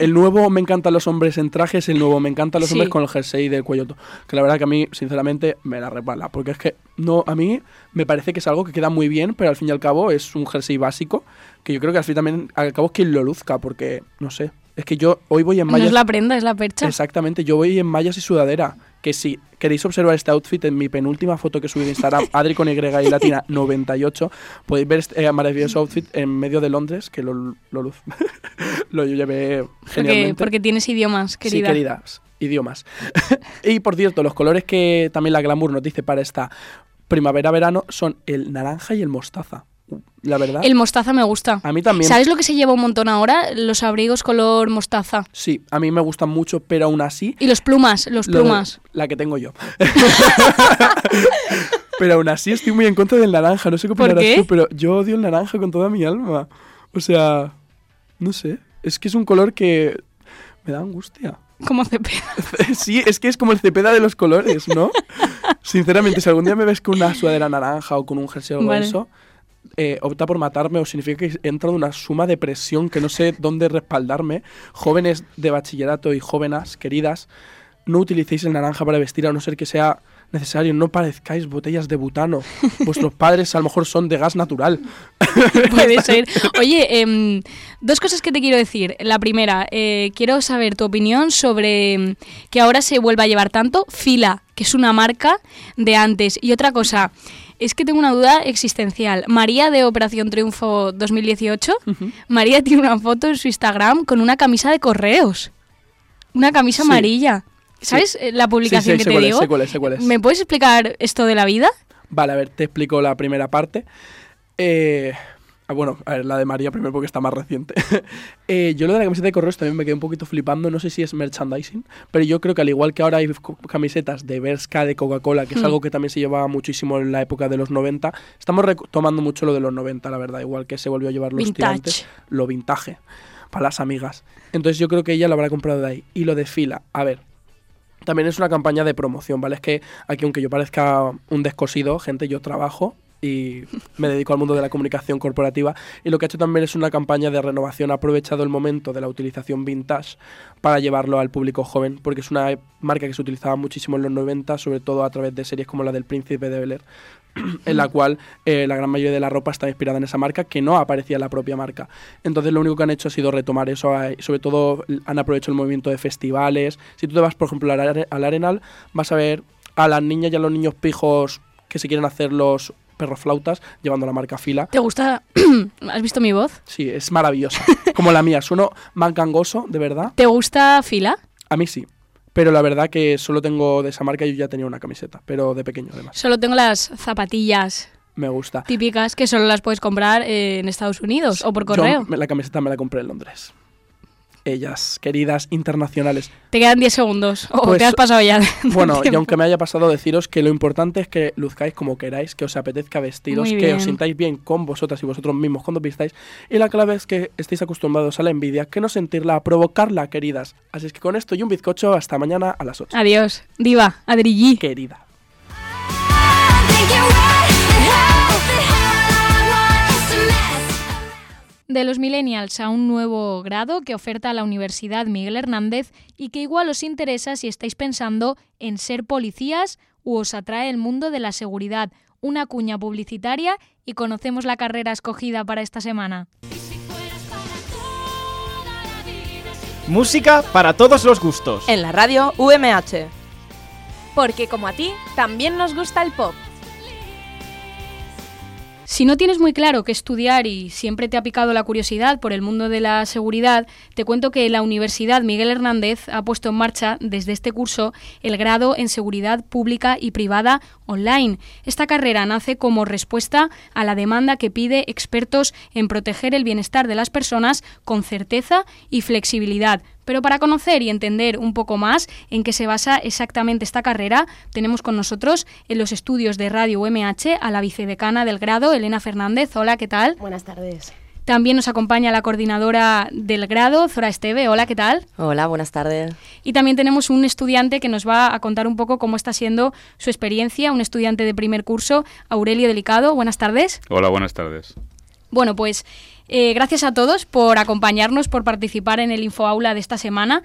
el nuevo me encantan los hombres en trajes, el nuevo me encantan los hombres con el jersey del cuello alto. Que la verdad que a mí, sinceramente, me la resbala. Porque es que no, a mí me parece que es algo que queda muy bien, pero al fin y al cabo es un jersey básico, que yo creo que al fin también al cabo es quien lo luzca, porque, no sé, es que yo hoy voy en mallas. No es la prenda, es la percha. Exactamente, yo voy en mallas y sudadera. Que si queréis observar este outfit en mi penúltima foto que subí de Instagram, Adri con Y y latina 98, podéis ver este maravilloso outfit en medio de Londres, que lo llevé genialmente. Porque tienes idiomas, querida. Sí, queridas, idiomas. Y por cierto, los colores que también la Glamour nos dice para esta primavera-verano son el naranja y el mostaza. La verdad. El mostaza me gusta. A mí también. ¿Sabes lo que se lleva un montón ahora? Los abrigos color mostaza. Sí, a mí me gustan mucho, pero aún así. Y los plumas. La que tengo yo. Pero aún así estoy muy en contra del naranja. No sé qué opinarás tú, pero yo odio el naranja con toda mi alma. O sea, no sé. Es que es un color que me da angustia. Como Cepeda. Sí, es que es como el Cepeda de los colores, ¿no? Sinceramente, si algún día me ves con una sudadera naranja o con un jersey o algo de eso. Opta por matarme, o significa que entra una suma de presión que no sé dónde respaldarme. Jóvenes de bachillerato y jóvenes queridas, no utilicéis el naranja para vestir a no ser que sea necesario. No parezcáis botellas de butano. Vuestros padres a lo mejor son de gas natural. Puede ser. Oye, dos cosas que te quiero decir. La primera, quiero saber tu opinión sobre que ahora se vuelva a llevar tanto Fila, que es una marca de antes. Y otra cosa, es que tengo una duda existencial. María de Operación Triunfo 2018, María tiene una foto en su Instagram con una camisa de correos. Una camisa amarilla. ¿Sabes la publicación que te digo? Sé cuál es. ¿Me puedes explicar esto de la vida? Vale, a ver, te explico la primera parte. Bueno, a ver, la de María primero porque está más reciente. Yo lo de la camiseta de correos también me quedé un poquito flipando. No sé si es merchandising, pero yo creo que al igual que ahora hay camisetas de Bershka, de Coca-Cola, que es algo que también se llevaba muchísimo en la época de los 90. Estamos retomando mucho lo de los 90, la verdad. Igual que se volvió a llevar los tirantes. Lo vintage. Para las amigas. Entonces yo creo que ella lo habrá comprado de ahí. Y lo de Fila, a ver. También es una campaña de promoción, ¿vale? Es que aquí, aunque yo parezca un descosido, gente, yo trabajo y me dedico al mundo de la comunicación corporativa, y lo que ha hecho también es una campaña de renovación. Ha aprovechado el momento de la utilización vintage para llevarlo al público joven, porque es una marca que se utilizaba muchísimo en los 90, sobre todo a través de series como la del Príncipe de Bel-Air, en la cual la gran mayoría de la ropa está inspirada en esa marca, que no aparecía en la propia marca. Entonces lo único que han hecho ha sido retomar eso, sobre todo han aprovechado el movimiento de festivales. Si tú te vas, por ejemplo, al Arenal, vas a ver a las niñas y a los niños pijos que se quieren hacer los perros flautas llevando la marca Fila. ¿Te gusta? ¿Has visto mi voz? Sí, es maravillosa. Como la mía, sueno mancangoso, de verdad. ¿Te gusta Fila? A mí sí. Pero la verdad que solo tengo de esa marca, yo ya tenía una camiseta, pero de pequeño además. Solo tengo las zapatillas. Me gusta. Típicas que solo las puedes comprar en Estados Unidos o por correo. Yo la camiseta me la compré en Londres. ellas, queridas internacionales. Te quedan 10 segundos, o pues, te has pasado ya. Bueno, tiempo. Y aunque me haya pasado, deciros que lo importante es que luzcáis como queráis, que os apetezca vestiros, que os sintáis bien con vosotras y vosotros mismos cuando vistáis, y la clave es que estéis acostumbrados a la envidia, que no sentirla, a provocarla, queridas. Así es que con esto y un bizcocho, hasta mañana a las 8. Adiós, diva, Adrillí. Querida. De los millennials a un nuevo grado que oferta la Universidad Miguel Hernández y que igual os interesa si estáis pensando en ser policías u os atrae el mundo de la seguridad. Una cuña publicitaria y conocemos la carrera escogida para esta semana. Música para todos los gustos. En la radio UMH. Porque como a ti, también nos gusta el pop. Si no tienes muy claro qué estudiar y siempre te ha picado la curiosidad por el mundo de la seguridad, te cuento que la Universidad Miguel Hernández ha puesto en marcha desde este curso el grado en Seguridad Pública y Privada Online. Esta carrera nace como respuesta a la demanda que pide expertos en proteger el bienestar de las personas con certeza y flexibilidad. Pero para conocer y entender un poco más en qué se basa exactamente esta carrera, tenemos con nosotros en los estudios de Radio UMH a la vicedecana del grado, Elena Fernández. Hola, ¿qué tal? Buenas tardes. También nos acompaña la coordinadora del grado, Zora Esteve. Hola, ¿qué tal? Hola, buenas tardes. Y también tenemos un estudiante que nos va a contar un poco cómo está siendo su experiencia, un estudiante de primer curso, Aurelio Delicado. Buenas tardes. Hola, buenas tardes. Bueno, pues gracias a todos por acompañarnos, por participar en el Infoaula de esta semana.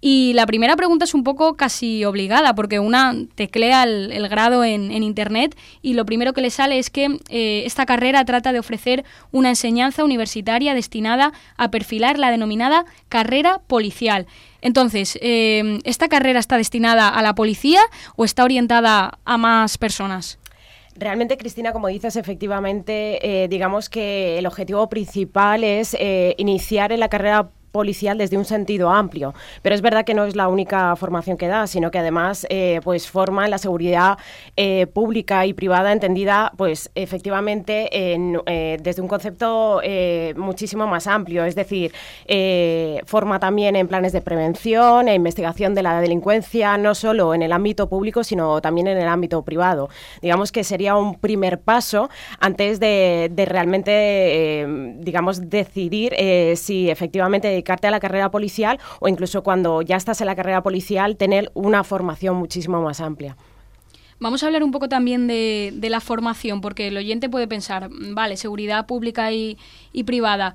Y la primera pregunta es un poco casi obligada, porque una teclea el grado en Internet y lo primero que le sale es que esta carrera trata de ofrecer una enseñanza universitaria destinada a perfilar la denominada carrera policial. Entonces, ¿esta carrera está destinada a la policía o está orientada a más personas? Realmente, Cristina, como dices, efectivamente, digamos que el objetivo principal es iniciar en la carrera policial desde un sentido amplio, pero es verdad que no es la única formación que da, sino que además pues forma en la seguridad pública y privada, entendida pues efectivamente desde un concepto muchísimo más amplio, es decir, forma también en planes de prevención e investigación de la delincuencia, no solo en el ámbito público, sino también en el ámbito privado. Digamos que sería un primer paso antes de realmente digamos decidir si efectivamente dedicarte a la carrera policial o incluso cuando ya estás en la carrera policial tener una formación muchísimo más amplia. Vamos a hablar un poco también de la formación, porque el oyente puede pensar, vale, seguridad pública y privada,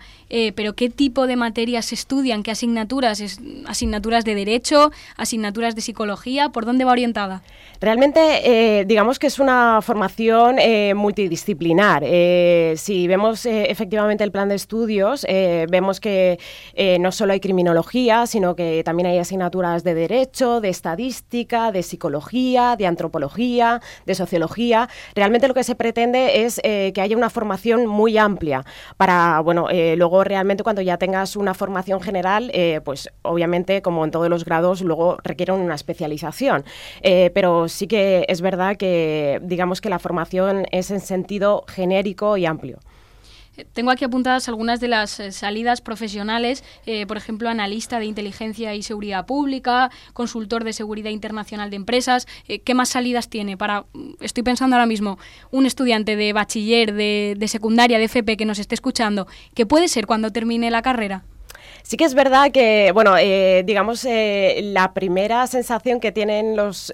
pero ¿qué tipo de materias se estudian? ¿Qué asignaturas? ¿Asignaturas de Derecho? ¿Asignaturas de Psicología? ¿Por dónde va orientada? Realmente, digamos que es una formación multidisciplinar. Si vemos efectivamente el plan de estudios, vemos que no solo hay criminología, sino que también hay asignaturas de Derecho, de Estadística, de Psicología, de Antropología, de sociología. Realmente lo que se pretende es que haya una formación muy amplia para, bueno, luego realmente cuando ya tengas una formación general, pues obviamente como en todos los grados luego requieren una especialización. Pero sí que es verdad que digamos que la formación es en sentido genérico y amplio. Tengo aquí apuntadas algunas de las salidas profesionales, por ejemplo, analista de inteligencia y seguridad pública, consultor de seguridad internacional de empresas. ¿Qué más salidas tiene? Estoy pensando ahora mismo, un estudiante de bachiller, de secundaria, de FP que nos esté escuchando, ¿qué puede ser cuando termine la carrera? Sí que es verdad que, bueno, digamos, la primera sensación que tienen los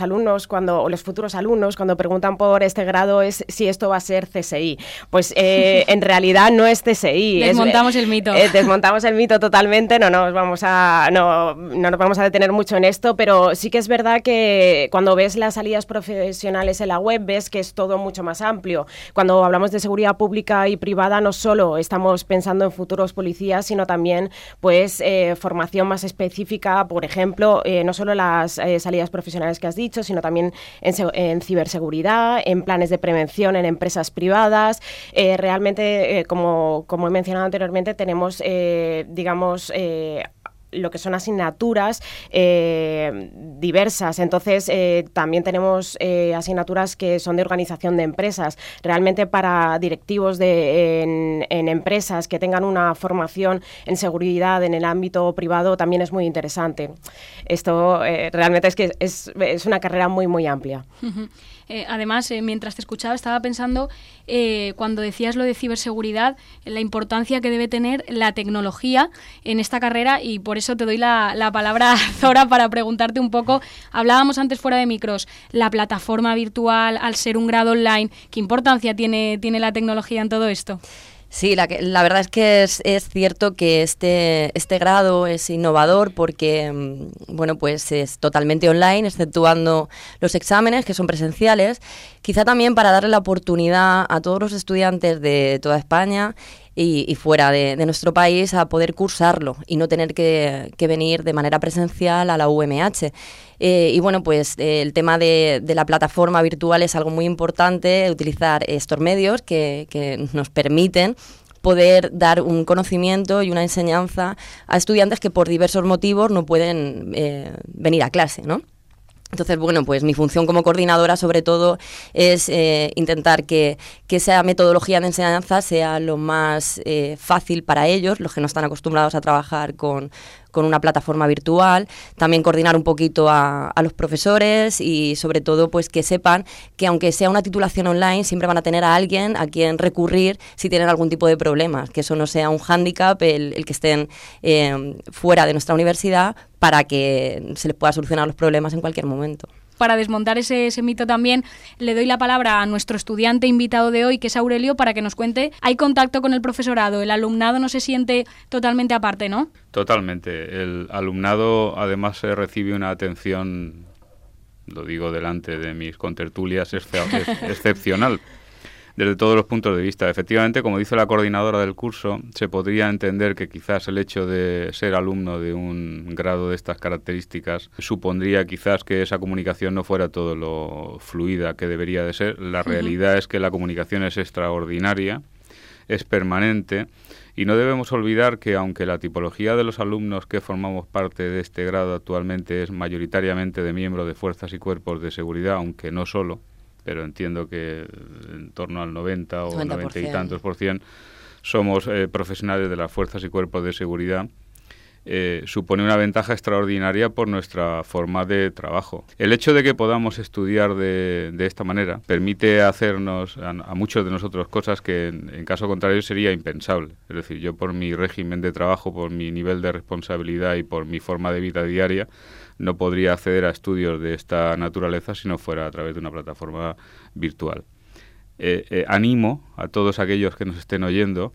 alumnos o los futuros alumnos cuando preguntan por este grado es si esto va a ser CSI. Pues en realidad no es CSI. Desmontamos el mito. Desmontamos el mito totalmente, no nos vamos a detener mucho en esto, pero sí que es verdad que cuando ves las salidas profesionales en la web ves que es todo mucho más amplio. Cuando hablamos de seguridad pública y privada no solo estamos pensando en futuros policías, sino también pues formación más específica, por ejemplo, no solo las salidas profesionales que has dicho, sino también en ciberseguridad, en planes de prevención en empresas privadas. Realmente, como he mencionado anteriormente, tenemos, digamos, lo que son asignaturas diversas. Entonces, también tenemos asignaturas que son de organización de empresas. Realmente para directivos en empresas que tengan una formación en seguridad en el ámbito privado también es muy interesante. Esto realmente es que es una carrera muy, muy amplia. Uh-huh. Además, mientras te escuchaba estaba pensando, cuando decías lo de ciberseguridad, la importancia que debe tener la tecnología en esta carrera, y por eso te doy la palabra, Zora, para preguntarte un poco. Hablábamos antes fuera de micros, la plataforma virtual, al ser un grado online, ¿qué importancia tiene la tecnología en todo esto? Sí, la verdad es que es cierto que este grado es innovador porque, bueno, pues es totalmente online, exceptuando los exámenes que son presenciales, quizá también para darle la oportunidad a todos los estudiantes de toda España y fuera de nuestro país a poder cursarlo y no tener que venir de manera presencial a la UMH. Y bueno, pues el tema de la plataforma virtual es algo muy importante, utilizar estos medios que nos permiten poder dar un conocimiento y una enseñanza a estudiantes que por diversos motivos no pueden venir a clase, ¿no? Entonces, bueno, pues mi función como coordinadora sobre todo es intentar que esa metodología de enseñanza sea lo más fácil para ellos, los que no están acostumbrados a trabajar con una plataforma virtual, también coordinar un poquito a los profesores y sobre todo pues que sepan que aunque sea una titulación online siempre van a tener a alguien a quien recurrir si tienen algún tipo de problemas, que eso no sea un hándicap el que estén fuera de nuestra universidad para que se les pueda solucionar los problemas en cualquier momento. Para desmontar ese mito también, le doy la palabra a nuestro estudiante invitado de hoy, que es Aurelio, para que nos cuente. Hay contacto con el profesorado, el alumnado no se siente totalmente aparte, ¿no? Totalmente. El alumnado además recibe una atención, lo digo delante de mis contertulias, excepcional, desde todos los puntos de vista. Efectivamente, como dice la coordinadora del curso, se podría entender que quizás el hecho de ser alumno de un grado de estas características supondría quizás que esa comunicación no fuera todo lo fluida que debería de ser. La realidad es que la comunicación es extraordinaria, es permanente, y no debemos olvidar que aunque la tipología de los alumnos que formamos parte de este grado actualmente es mayoritariamente de miembros de fuerzas y cuerpos de seguridad, aunque no solo, pero entiendo que en torno al 90 o 90 y tantos por cien somos profesionales de las fuerzas y cuerpos de seguridad, supone una ventaja extraordinaria por nuestra forma de trabajo. El hecho de que podamos estudiar de esta manera permite hacernos a muchos de nosotros cosas que en caso contrario sería impensable. Es decir, yo por mi régimen de trabajo, por mi nivel de responsabilidad y por mi forma de vida diaria, no podría acceder a estudios de esta naturaleza si no fuera a través de una plataforma virtual. Animo a todos aquellos que nos estén oyendo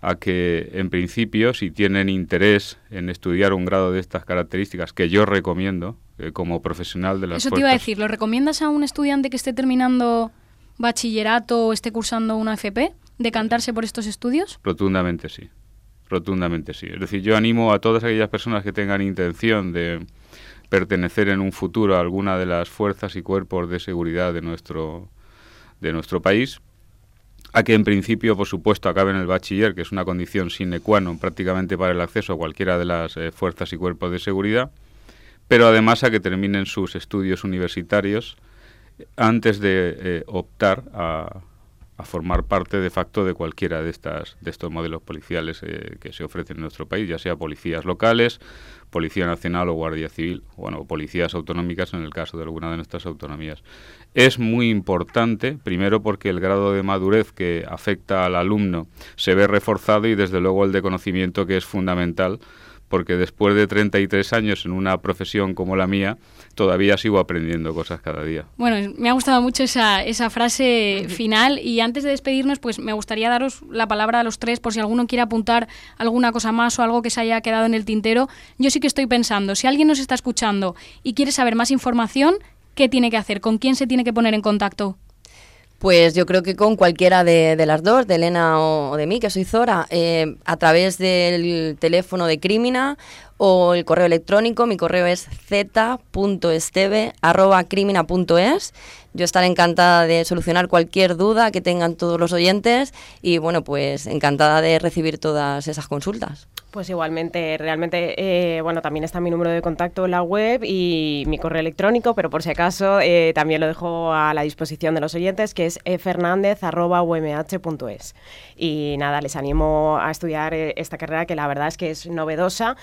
a que, en principio, si tienen interés en estudiar un grado de estas características, que yo recomiendo como profesional de las fuerzas... Eso te iba a decir, ¿lo recomiendas a un estudiante que esté terminando bachillerato o esté cursando una FP, decantarse por estos estudios? Rotundamente sí, rotundamente sí. Es decir, yo animo a todas aquellas personas que tengan intención de pertenecer en un futuro a alguna de las fuerzas y cuerpos de seguridad de nuestro país, a que en principio, por supuesto, acaben el bachiller, que es una condición sine qua non prácticamente para el acceso a cualquiera de las fuerzas y cuerpos de seguridad, pero además a que terminen sus estudios universitarios antes de optar a formar parte de facto de cualquiera de estos modelos policiales que se ofrecen en nuestro país, ya sea policías locales, Policía Nacional o Guardia Civil, bueno, policías autonómicas en el caso de alguna de nuestras autonomías. Es muy importante, primero porque el grado de madurez que afecta al alumno se ve reforzado y desde luego el de conocimiento, que es fundamental, porque después de 33 años en una profesión como la mía, todavía sigo aprendiendo cosas cada día. Bueno, me ha gustado mucho esa frase final, y antes de despedirnos, pues me gustaría daros la palabra a los tres por si alguno quiere apuntar alguna cosa más o algo que se haya quedado en el tintero. Yo sí que estoy pensando, si alguien nos está escuchando y quiere saber más información, ¿qué tiene que hacer? ¿Con quién se tiene que poner en contacto? Pues yo creo que con cualquiera de las dos, de Elena o de mí, que soy Zora, a través del teléfono de Crímina o el correo electrónico. Mi correo es z.esteve@crimina.es. Yo estaré encantada de solucionar cualquier duda que tengan todos los oyentes y, bueno, pues encantada de recibir todas esas consultas. Pues igualmente, realmente, bueno, también está mi número de contacto en la web y mi correo electrónico, pero por si acaso también lo dejo a la disposición de los oyentes, que es fernandez@umh.es. Y nada, les animo a estudiar esta carrera, que la verdad es que es novedosa,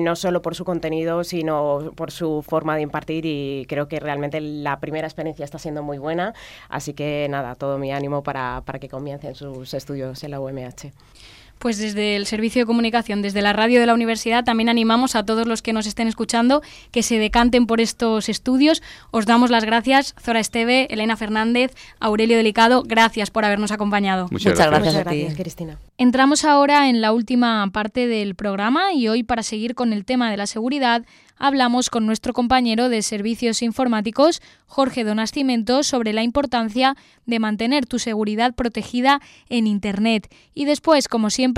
no solo por su contenido, sino por su forma de impartir, y creo que realmente la primera experiencia está siendo muy buena, así que nada, todo mi ánimo para que comiencen sus estudios en la UMH. Pues desde el Servicio de Comunicación, desde la radio de la universidad, también animamos a todos los que nos estén escuchando que se decanten por estos estudios. Os damos las gracias, Zora Esteve, Elena Fernández, Aurelio Delicado, gracias por habernos acompañado. Muchas gracias a ti, Cristina. Entramos ahora en la última parte del programa y hoy, para seguir con el tema de la seguridad, hablamos con nuestro compañero de Servicios Informáticos, Jorge Donascimento, sobre la importancia de mantener tu seguridad protegida en Internet. Y después, como siempre,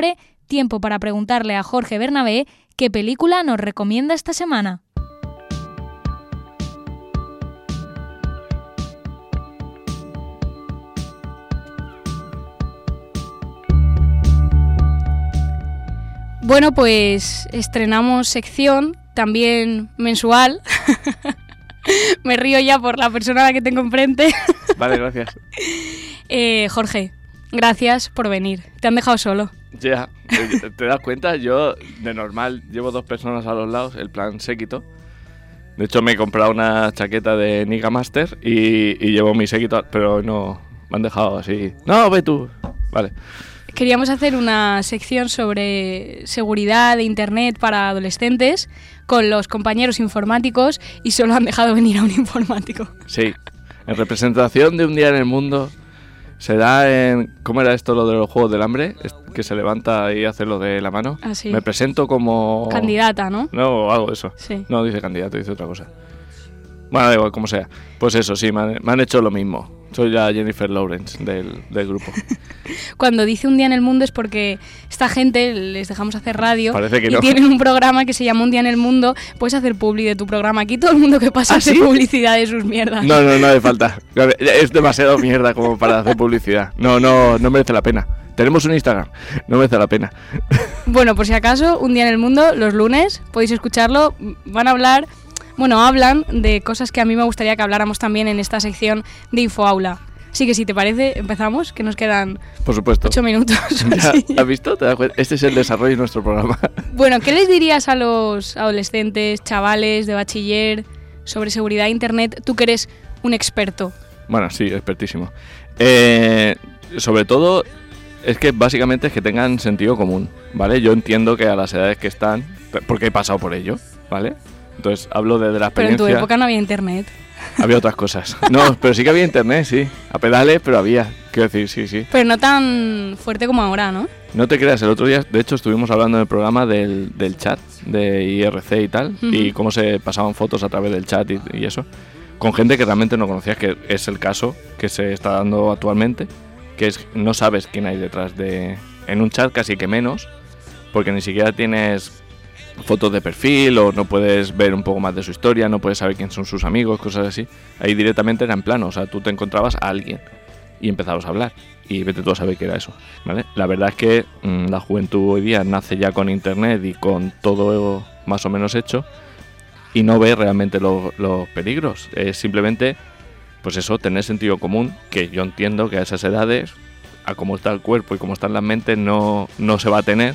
tiempo para preguntarle a Jorge Bernabé qué película nos recomienda esta semana. Bueno, pues estrenamos sección, también mensual. Me río ya por la persona a la que tengo enfrente. Vale, gracias. Jorge, gracias por venir. Te han dejado solo. Ya, yeah. ¿Te das cuenta? Yo, de normal, llevo dos personas a los lados, el plan séquito. De hecho, me he comprado una chaqueta de Niga Master y llevo mi séquito, pero no, me han dejado así. No, ve tú. Vale. Queríamos hacer una sección sobre seguridad de Internet para adolescentes con los compañeros informáticos y solo han dejado venir a un informático. Sí, en representación de Un día en el mundo se da en... ¿Cómo era esto lo de los Juegos del Hambre? Que se levanta y hace lo de la mano. Ah, sí. Me presento como... Candidata, ¿no? No, hago eso. Sí. No dice candidato, dice otra cosa. Bueno, da igual, como sea. Pues eso, sí, me han hecho lo mismo. Soy la Jennifer Lawrence del grupo. Cuando dice Un día en el mundo es porque esta gente, les dejamos hacer radio y no tienen un programa que se llama Un día en el mundo. Puedes hacer publi de tu programa aquí, todo el mundo que pasa hace publicidad de sus mierdas. No hace falta. Es demasiado mierda como para hacer publicidad. No merece la pena. Tenemos un Instagram, no merece la pena. Bueno, por si acaso, Un día en el mundo, los lunes, podéis escucharlo, van a hablar... Bueno, hablan de cosas que a mí me gustaría que habláramos también en esta sección de Infoaula. Así que si te parece, empezamos, que nos quedan 8 minutos. ¿Has visto? ¿Te das cuenta? Este es el desarrollo de nuestro programa. Bueno, ¿qué les dirías a los adolescentes, chavales de bachiller sobre seguridad de Internet? Tú que eres un experto. Bueno, sí, expertísimo. Sobre todo, es que básicamente es que tengan sentido común, ¿vale? Yo entiendo que a las edades que están, porque he pasado por ello, ¿vale? Entonces, hablo desde la experiencia... Pero en tu época no había Internet. Había otras cosas. No, pero sí que había Internet, sí. A pedales, pero había. Quiero decir, sí. Pero no tan fuerte como ahora, ¿no? No te creas, el otro día, de hecho, estuvimos hablando en el programa del chat, de IRC y tal, uh-huh. Y cómo se pasaban fotos a través del chat y eso, con gente que realmente no conocías, que es el caso que se está dando actualmente, que es no sabes quién hay detrás de... En un chat casi que menos, porque ni siquiera tienes... fotos de perfil o no puedes ver un poco más de su historia, no puedes saber quién son sus amigos, cosas así. Ahí directamente era en plano, o sea, tú te encontrabas a alguien y empezabas a hablar y vete tú a saber qué era eso, ¿vale? La verdad es que la juventud hoy día nace ya con Internet y con todo más o menos hecho y no ve realmente los peligros. Es simplemente, pues eso, tener sentido común, que yo entiendo que a esas edades, a cómo está el cuerpo y cómo están las mentes, no se va a tener,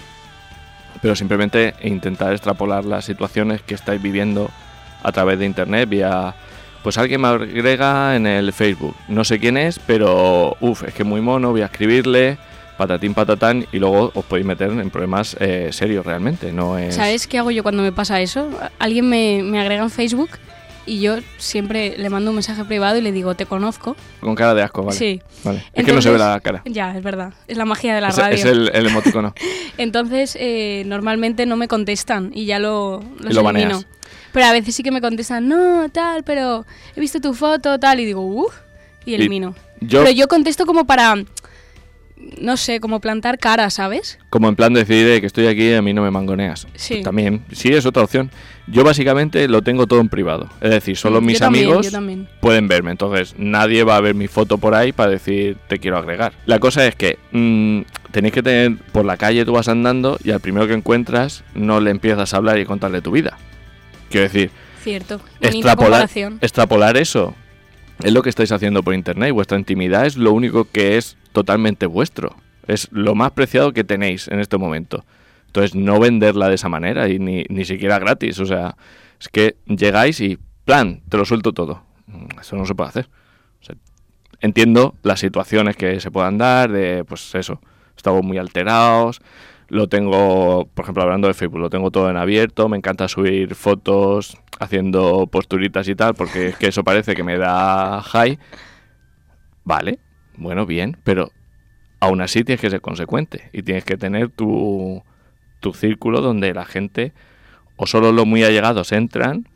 pero simplemente intentar extrapolar las situaciones que estáis viviendo a través de Internet vía... Pues alguien me agrega en el Facebook, no sé quién es, pero es que es muy mono, voy a escribirle, patatín, patatán, y luego os podéis meter en problemas serios realmente, no es... ¿Sabes qué hago yo cuando me pasa eso? Alguien me agrega en Facebook y yo siempre le mando un mensaje privado y le digo, te conozco. Con cara de asco, vale. Sí. Vale. Entonces, es que no se ve la cara. Ya, es verdad. Es la magia de la radio. Es el emoticono. Entonces, normalmente no me contestan y ya lo elimino. Pero a veces sí que me contestan, no, tal, pero he visto tu foto, tal, y digo, y elimino. Pero yo contesto como para... no sé, como plantar cara, ¿sabes? Como en plan decir, que estoy aquí y a mí no me mangoneas. Sí. Pues también, sí, es otra opción. Yo básicamente lo tengo todo en privado. Es decir, solo mis amigos pueden verme. Entonces, nadie va a ver mi foto por ahí para decir, te quiero agregar. La cosa es que tenéis que tener, por la calle tú vas andando y al primero que encuentras no le empiezas a hablar y contarle tu vida. Quiero decir, cierto. Extrapolar eso. Es lo que estáis haciendo por internet. Vuestra intimidad es lo único que es totalmente vuestro. Es lo más preciado que tenéis en este momento. Entonces, no venderla de esa manera y ni siquiera gratis. O sea, es que llegáis y ¡plan! Te lo suelto todo. Eso no se puede hacer. O sea, entiendo las situaciones que se puedan dar de, pues eso, estamos muy alterados. Lo tengo, por ejemplo, hablando de Facebook, lo tengo todo en abierto. Me encanta subir fotos haciendo posturitas y tal, porque es que eso parece que me da high. Vale, bueno, bien, pero aún así tienes que ser consecuente y tienes que tener tu círculo donde la gente o solo los muy allegados entran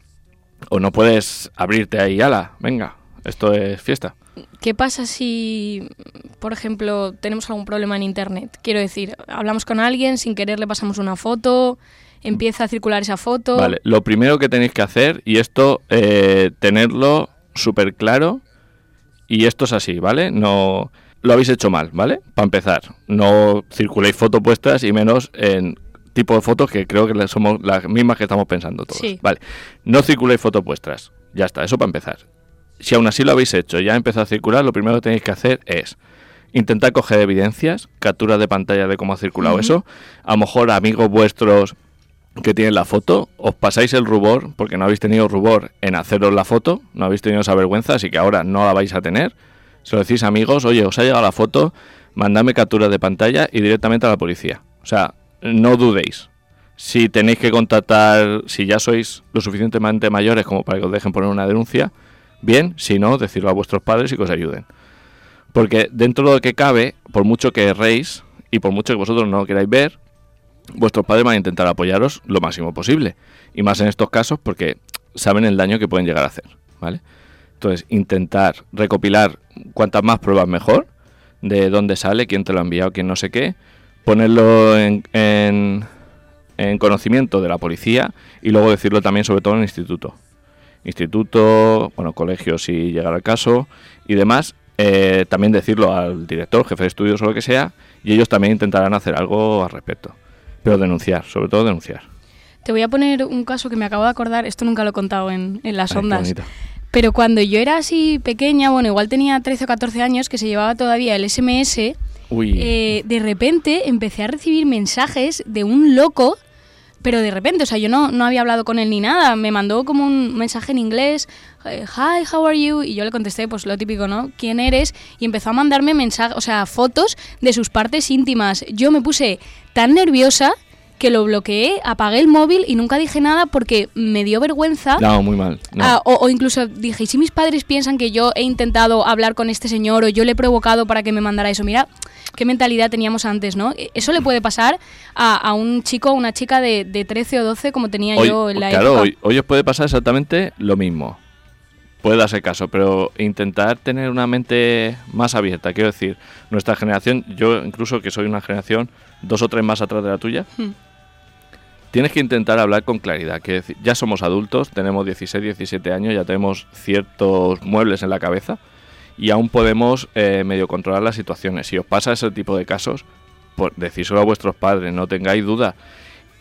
o no puedes abrirte ahí, ala, venga, esto es fiesta. ¿Qué pasa si, por ejemplo, tenemos algún problema en internet? Quiero decir, hablamos con alguien, sin querer le pasamos una foto, empieza a circular esa foto... Vale, lo primero que tenéis que hacer, y esto tenerlo súper claro, y esto es así, ¿vale? No lo habéis hecho mal, ¿vale? Para empezar, no circuléis fotos puestas y menos en tipo de fotos que creo que somos las mismas que estamos pensando todos. Sí. Vale, no circuléis fotos puestas, ya está, eso para empezar. Si aún así lo habéis hecho, ya empezó a circular, lo primero que tenéis que hacer es intentar coger evidencias, capturas de pantalla de cómo ha circulado eso. A lo mejor amigos vuestros que tienen la foto, os pasáis el rubor, porque no habéis tenido rubor en haceros la foto, no habéis tenido esa vergüenza, así que ahora no la vais a tener. Se lo decís amigos, oye, os ha llegado la foto, mandadme capturas de pantalla y directamente a la policía. O sea, no dudéis. Si tenéis que contactar, si ya sois lo suficientemente mayores como para que os dejen poner una denuncia... Bien, si no, decirlo a vuestros padres y que os ayuden. Porque dentro de lo que cabe, por mucho que erréis y por mucho que vosotros no lo queráis ver, vuestros padres van a intentar apoyaros lo máximo posible. Y más en estos casos porque saben el daño que pueden llegar a hacer, ¿vale? Entonces, intentar recopilar cuantas más pruebas mejor, de dónde sale, quién te lo ha enviado, quién no sé qué, ponerlo en conocimiento de la policía y luego decirlo también sobre todo en el instituto. Bueno, colegio si llegara el caso y demás, también decirlo al director, jefe de estudios o lo que sea, y ellos también intentarán hacer algo al respecto, pero denunciar, sobre todo denunciar. Te voy a poner un caso que me acabo de acordar, esto nunca lo he contado en las ondas, pero cuando yo era así pequeña, bueno, igual tenía 13 o 14 años, que se llevaba todavía el SMS, de repente empecé a recibir mensajes de un loco. Pero de repente, o sea, yo no había hablado con él ni nada. Me mandó como un mensaje en inglés, hi, how are you? Y yo le contesté, pues lo típico, ¿no? ¿Quién eres? Y empezó a mandarme mensajes, o sea, fotos de sus partes íntimas. Yo me puse tan nerviosa que lo bloqueé, apagué el móvil y nunca dije nada porque me dio vergüenza. No, muy mal. No. O incluso dije, ¿y si mis padres piensan que yo he intentado hablar con este señor o yo le he provocado para que me mandara eso? Mira, qué mentalidad teníamos antes, ¿no? Eso le puede pasar a un chico o una chica de 13 o 12 como tenía hoy, yo en la época. Claro, hoy os puede pasar exactamente lo mismo. Puede darse caso, pero intentar tener una mente más abierta. Quiero decir, nuestra generación, yo incluso que soy una generación 2 o 3 más atrás de la tuya, tienes que intentar hablar con claridad, que ya somos adultos, tenemos 16, 17 años, ya tenemos ciertos muebles en la cabeza y aún podemos medio controlar las situaciones. Si os pasa ese tipo de casos, pues decíselo a vuestros padres, no tengáis duda.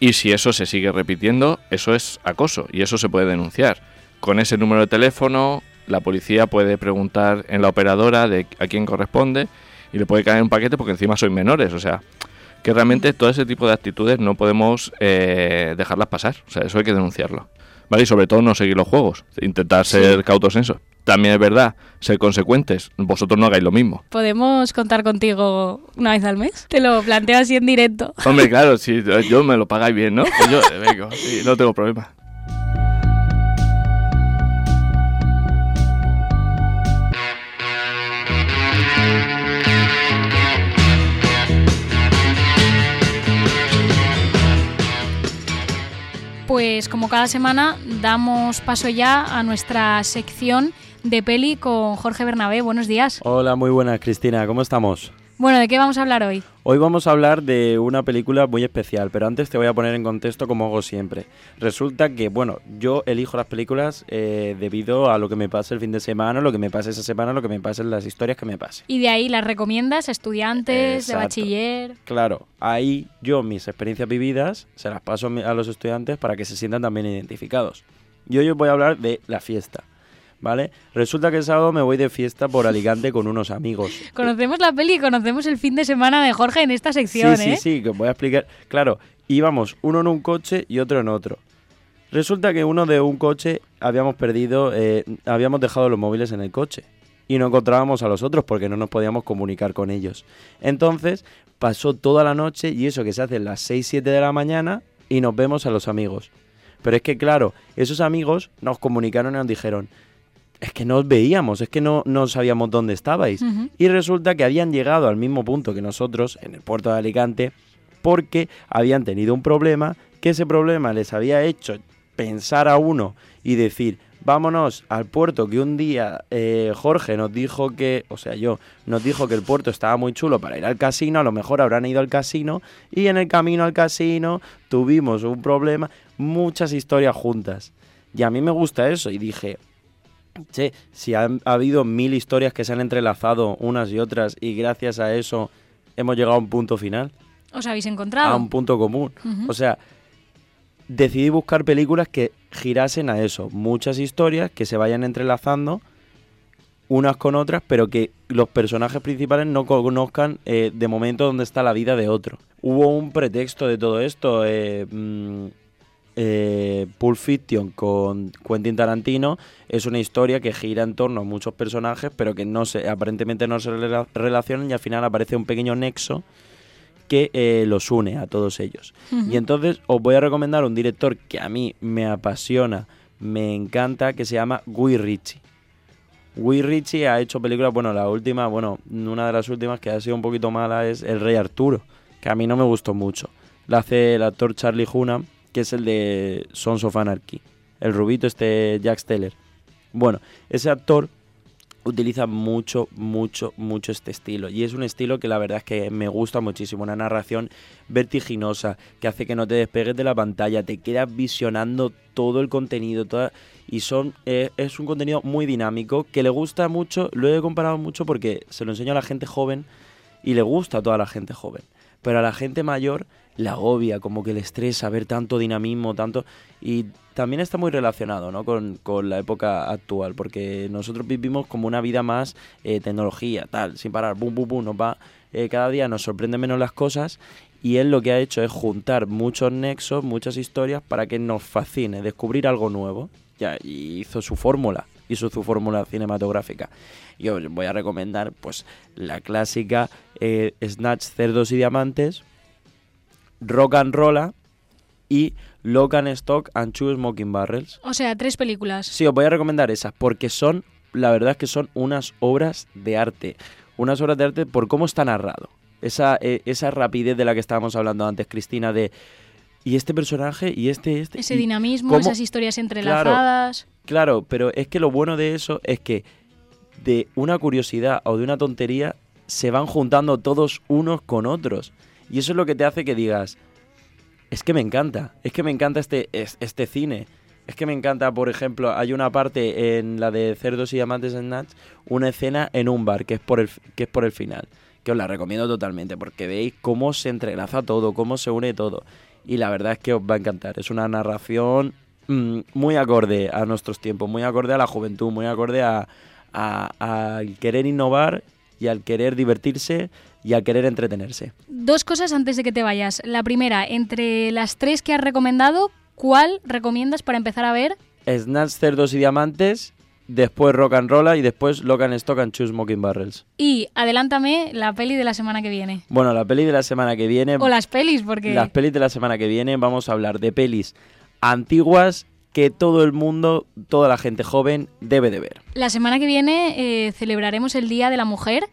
Y si eso se sigue repitiendo, eso es acoso y eso se puede denunciar. Con ese número de teléfono, la policía puede preguntar en la operadora de a quién corresponde y le puede caer un paquete porque encima sois menores, o sea... Que realmente todo ese tipo de actitudes no podemos dejarlas pasar. O sea, eso hay que denunciarlo. ¿Vale? Y sobre todo no seguir los juegos. Intentar ser cautos en eso. También es verdad, ser consecuentes. Vosotros no hagáis lo mismo. ¿Podemos contar contigo una vez al mes? Te lo planteo así en directo. Hombre, claro, si yo me lo pagáis bien, ¿no? Pues yo vengo, sí, no tengo problema. Pues como cada semana damos paso ya a nuestra sección de peli con Jorge Bernabé. Buenos días. Hola, muy buenas Cristina, ¿cómo estamos? Bueno, ¿de qué vamos a hablar hoy? Hoy vamos a hablar de una película muy especial, pero antes te voy a poner en contexto como hago siempre. Resulta que, bueno, yo elijo las películas debido a lo que me pase el fin de semana, lo que me pase esa semana, lo que me pasen las historias que me pasen. ¿Y de ahí las recomiendas a estudiantes, de bachiller? Claro, ahí yo mis experiencias vividas se las paso a los estudiantes para que se sientan también identificados. Y hoy os voy a hablar de la fiesta. ¿Vale? Resulta que el sábado me voy de fiesta por Alicante con unos amigos. Conocemos la peli y conocemos el fin de semana de Jorge en esta sección, sí, ¿eh? Sí, sí, que os voy a explicar. Claro, íbamos uno en un coche y otro en otro. Resulta que uno de un coche habíamos dejado los móviles en el coche y no encontrábamos a los otros porque no nos podíamos comunicar con ellos. Entonces pasó toda la noche y eso que se hace las 6, 7 de la mañana y nos vemos a los amigos. Pero es que claro, esos amigos nos comunicaron y nos dijeron... Es que no os veíamos, es que no sabíamos dónde estabais. Uh-huh. Y resulta que habían llegado al mismo punto que nosotros, en el puerto de Alicante, porque habían tenido un problema, que ese problema les había hecho pensar a uno y decir, vámonos al puerto, que un día Jorge nos dijo que, o sea yo, nos dijo que el puerto estaba muy chulo para ir al casino, a lo mejor habrán ido al casino, y en el camino al casino tuvimos un problema, muchas historias juntas. Y a mí me gusta eso, y dije... Che, si ha habido 1000 historias que se han entrelazado unas y otras y gracias a eso hemos llegado a un punto final. ¿Os habéis encontrado? A un punto común. Uh-huh. O sea, decidí buscar películas que girasen a eso. Muchas historias que se vayan entrelazando unas con otras, pero que los personajes principales no conozcan de momento dónde está la vida de otro. Hubo un pretexto de todo esto... Pulp Fiction con Quentin Tarantino es una historia que gira en torno a muchos personajes pero que aparentemente no se relacionan y al final aparece un pequeño nexo que los une a todos ellos. Uh-huh. Y entonces os voy a recomendar un director que a mí me apasiona, me encanta, que se llama Guy Ritchie. Guy Ritchie ha hecho películas, una de las últimas que ha sido un poquito mala es El Rey Arturo, que a mí no me gustó mucho. La hace el actor Charlie Hunnam, que es el de Sons of Anarchy, el rubito Jack Steller. Bueno, ese actor utiliza mucho este estilo y es un estilo que la verdad es que me gusta muchísimo, una narración vertiginosa que hace que no te despegues de la pantalla, te quedas visionando todo el contenido es un contenido muy dinámico que le gusta mucho, lo he comparado mucho porque se lo enseño a la gente joven y le gusta a toda la gente joven, pero a la gente mayor la agobia, como que le estresa ver tanto dinamismo, tanto... Y también está muy relacionado, ¿no? con la época actual, porque nosotros vivimos como una vida más tecnología, tal, sin parar, bum, bum, bum, nos va... cada día nos sorprende menos las cosas y él lo que ha hecho es juntar muchos nexos, muchas historias para que nos fascine, descubrir algo nuevo. Y hizo su fórmula, cinematográfica. Yo os voy a recomendar, pues, la clásica Snatch, Cerdos y Diamantes, Rock and Rolla y Lock and Stock and Two Smoking Barrels. O sea, 3 películas. Sí, os voy a recomendar esas porque la verdad es que son unas obras de arte. Unas obras de arte por cómo está narrado. Esa rapidez de la que estábamos hablando antes, Cristina, de... Y este personaje y este... Ese dinamismo, ¿cómo? Esas historias entrelazadas... Claro, pero es que lo bueno de eso es que de una curiosidad o de una tontería se van juntando todos unos con otros. Y eso es lo que te hace que digas, es que me encanta este cine, es que me encanta, por ejemplo, hay una parte en la de Cerdos y Diamantes en Snatch, una escena en un bar que es por el final, que os la recomiendo totalmente porque veis cómo se entrelaza todo, cómo se une todo y la verdad es que os va a encantar, es una narración muy acorde a nuestros tiempos, muy acorde a la juventud, muy acorde a querer innovar y al querer divertirse y al querer entretenerse. 2 cosas antes de que te vayas. La primera, entre las 3 que has recomendado, ¿cuál recomiendas para empezar a ver? Snatch, Cerdos y Diamantes, después Rock and Rolla y después Lock and Stock and Two Smoking Barrels. Y adelántame la peli de la semana que viene. Bueno, la peli de la semana que viene... O las pelis, porque... Las pelis de la semana que viene vamos a hablar de pelis antiguas que todo el mundo, toda la gente joven debe de ver. La semana que viene celebraremos el Día de la Mujer,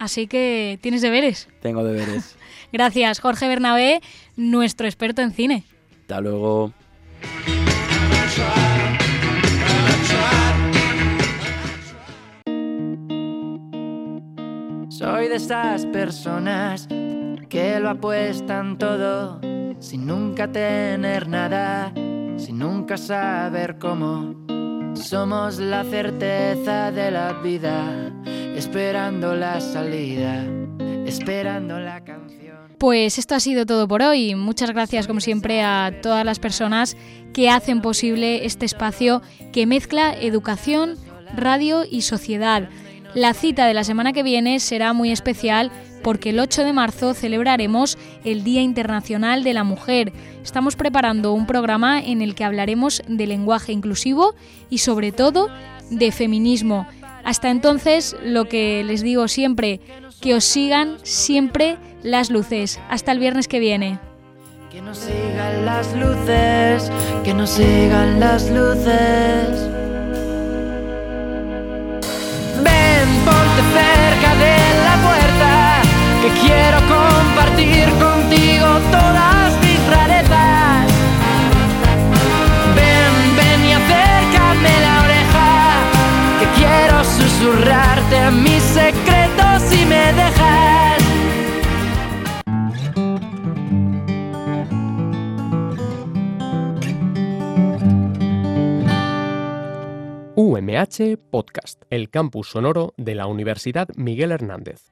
así que ¿tienes deberes? Tengo deberes. Gracias, Jorge Bernabé, nuestro experto en cine. Hasta luego. Soy soy de esas personas que lo apuestan todo, sin nunca tener nada, sin nunca saber cómo. Somos la certeza de la vida, esperando la salida, esperando la canción. Pues esto ha sido todo por hoy. Muchas gracias, como siempre, a todas las personas que hacen posible este espacio que mezcla educación, radio y sociedad. La cita de la semana que viene será muy especial porque el 8 de marzo celebraremos el Día Internacional de la Mujer. Estamos preparando un programa en el que hablaremos de lenguaje inclusivo y sobre todo de feminismo. Hasta entonces, lo que les digo siempre, que os sigan siempre las luces. Hasta el viernes que viene. Que nos sigan las luces, que nos sigan las luces. Ponte cerca de la puerta, que quiero compartir contigo todas mis rarezas. Ven, ven y acércame la oreja, que quiero susurrarte mis secretos si me dejas. UMH Podcast, el campus sonoro de la Universidad Miguel Hernández.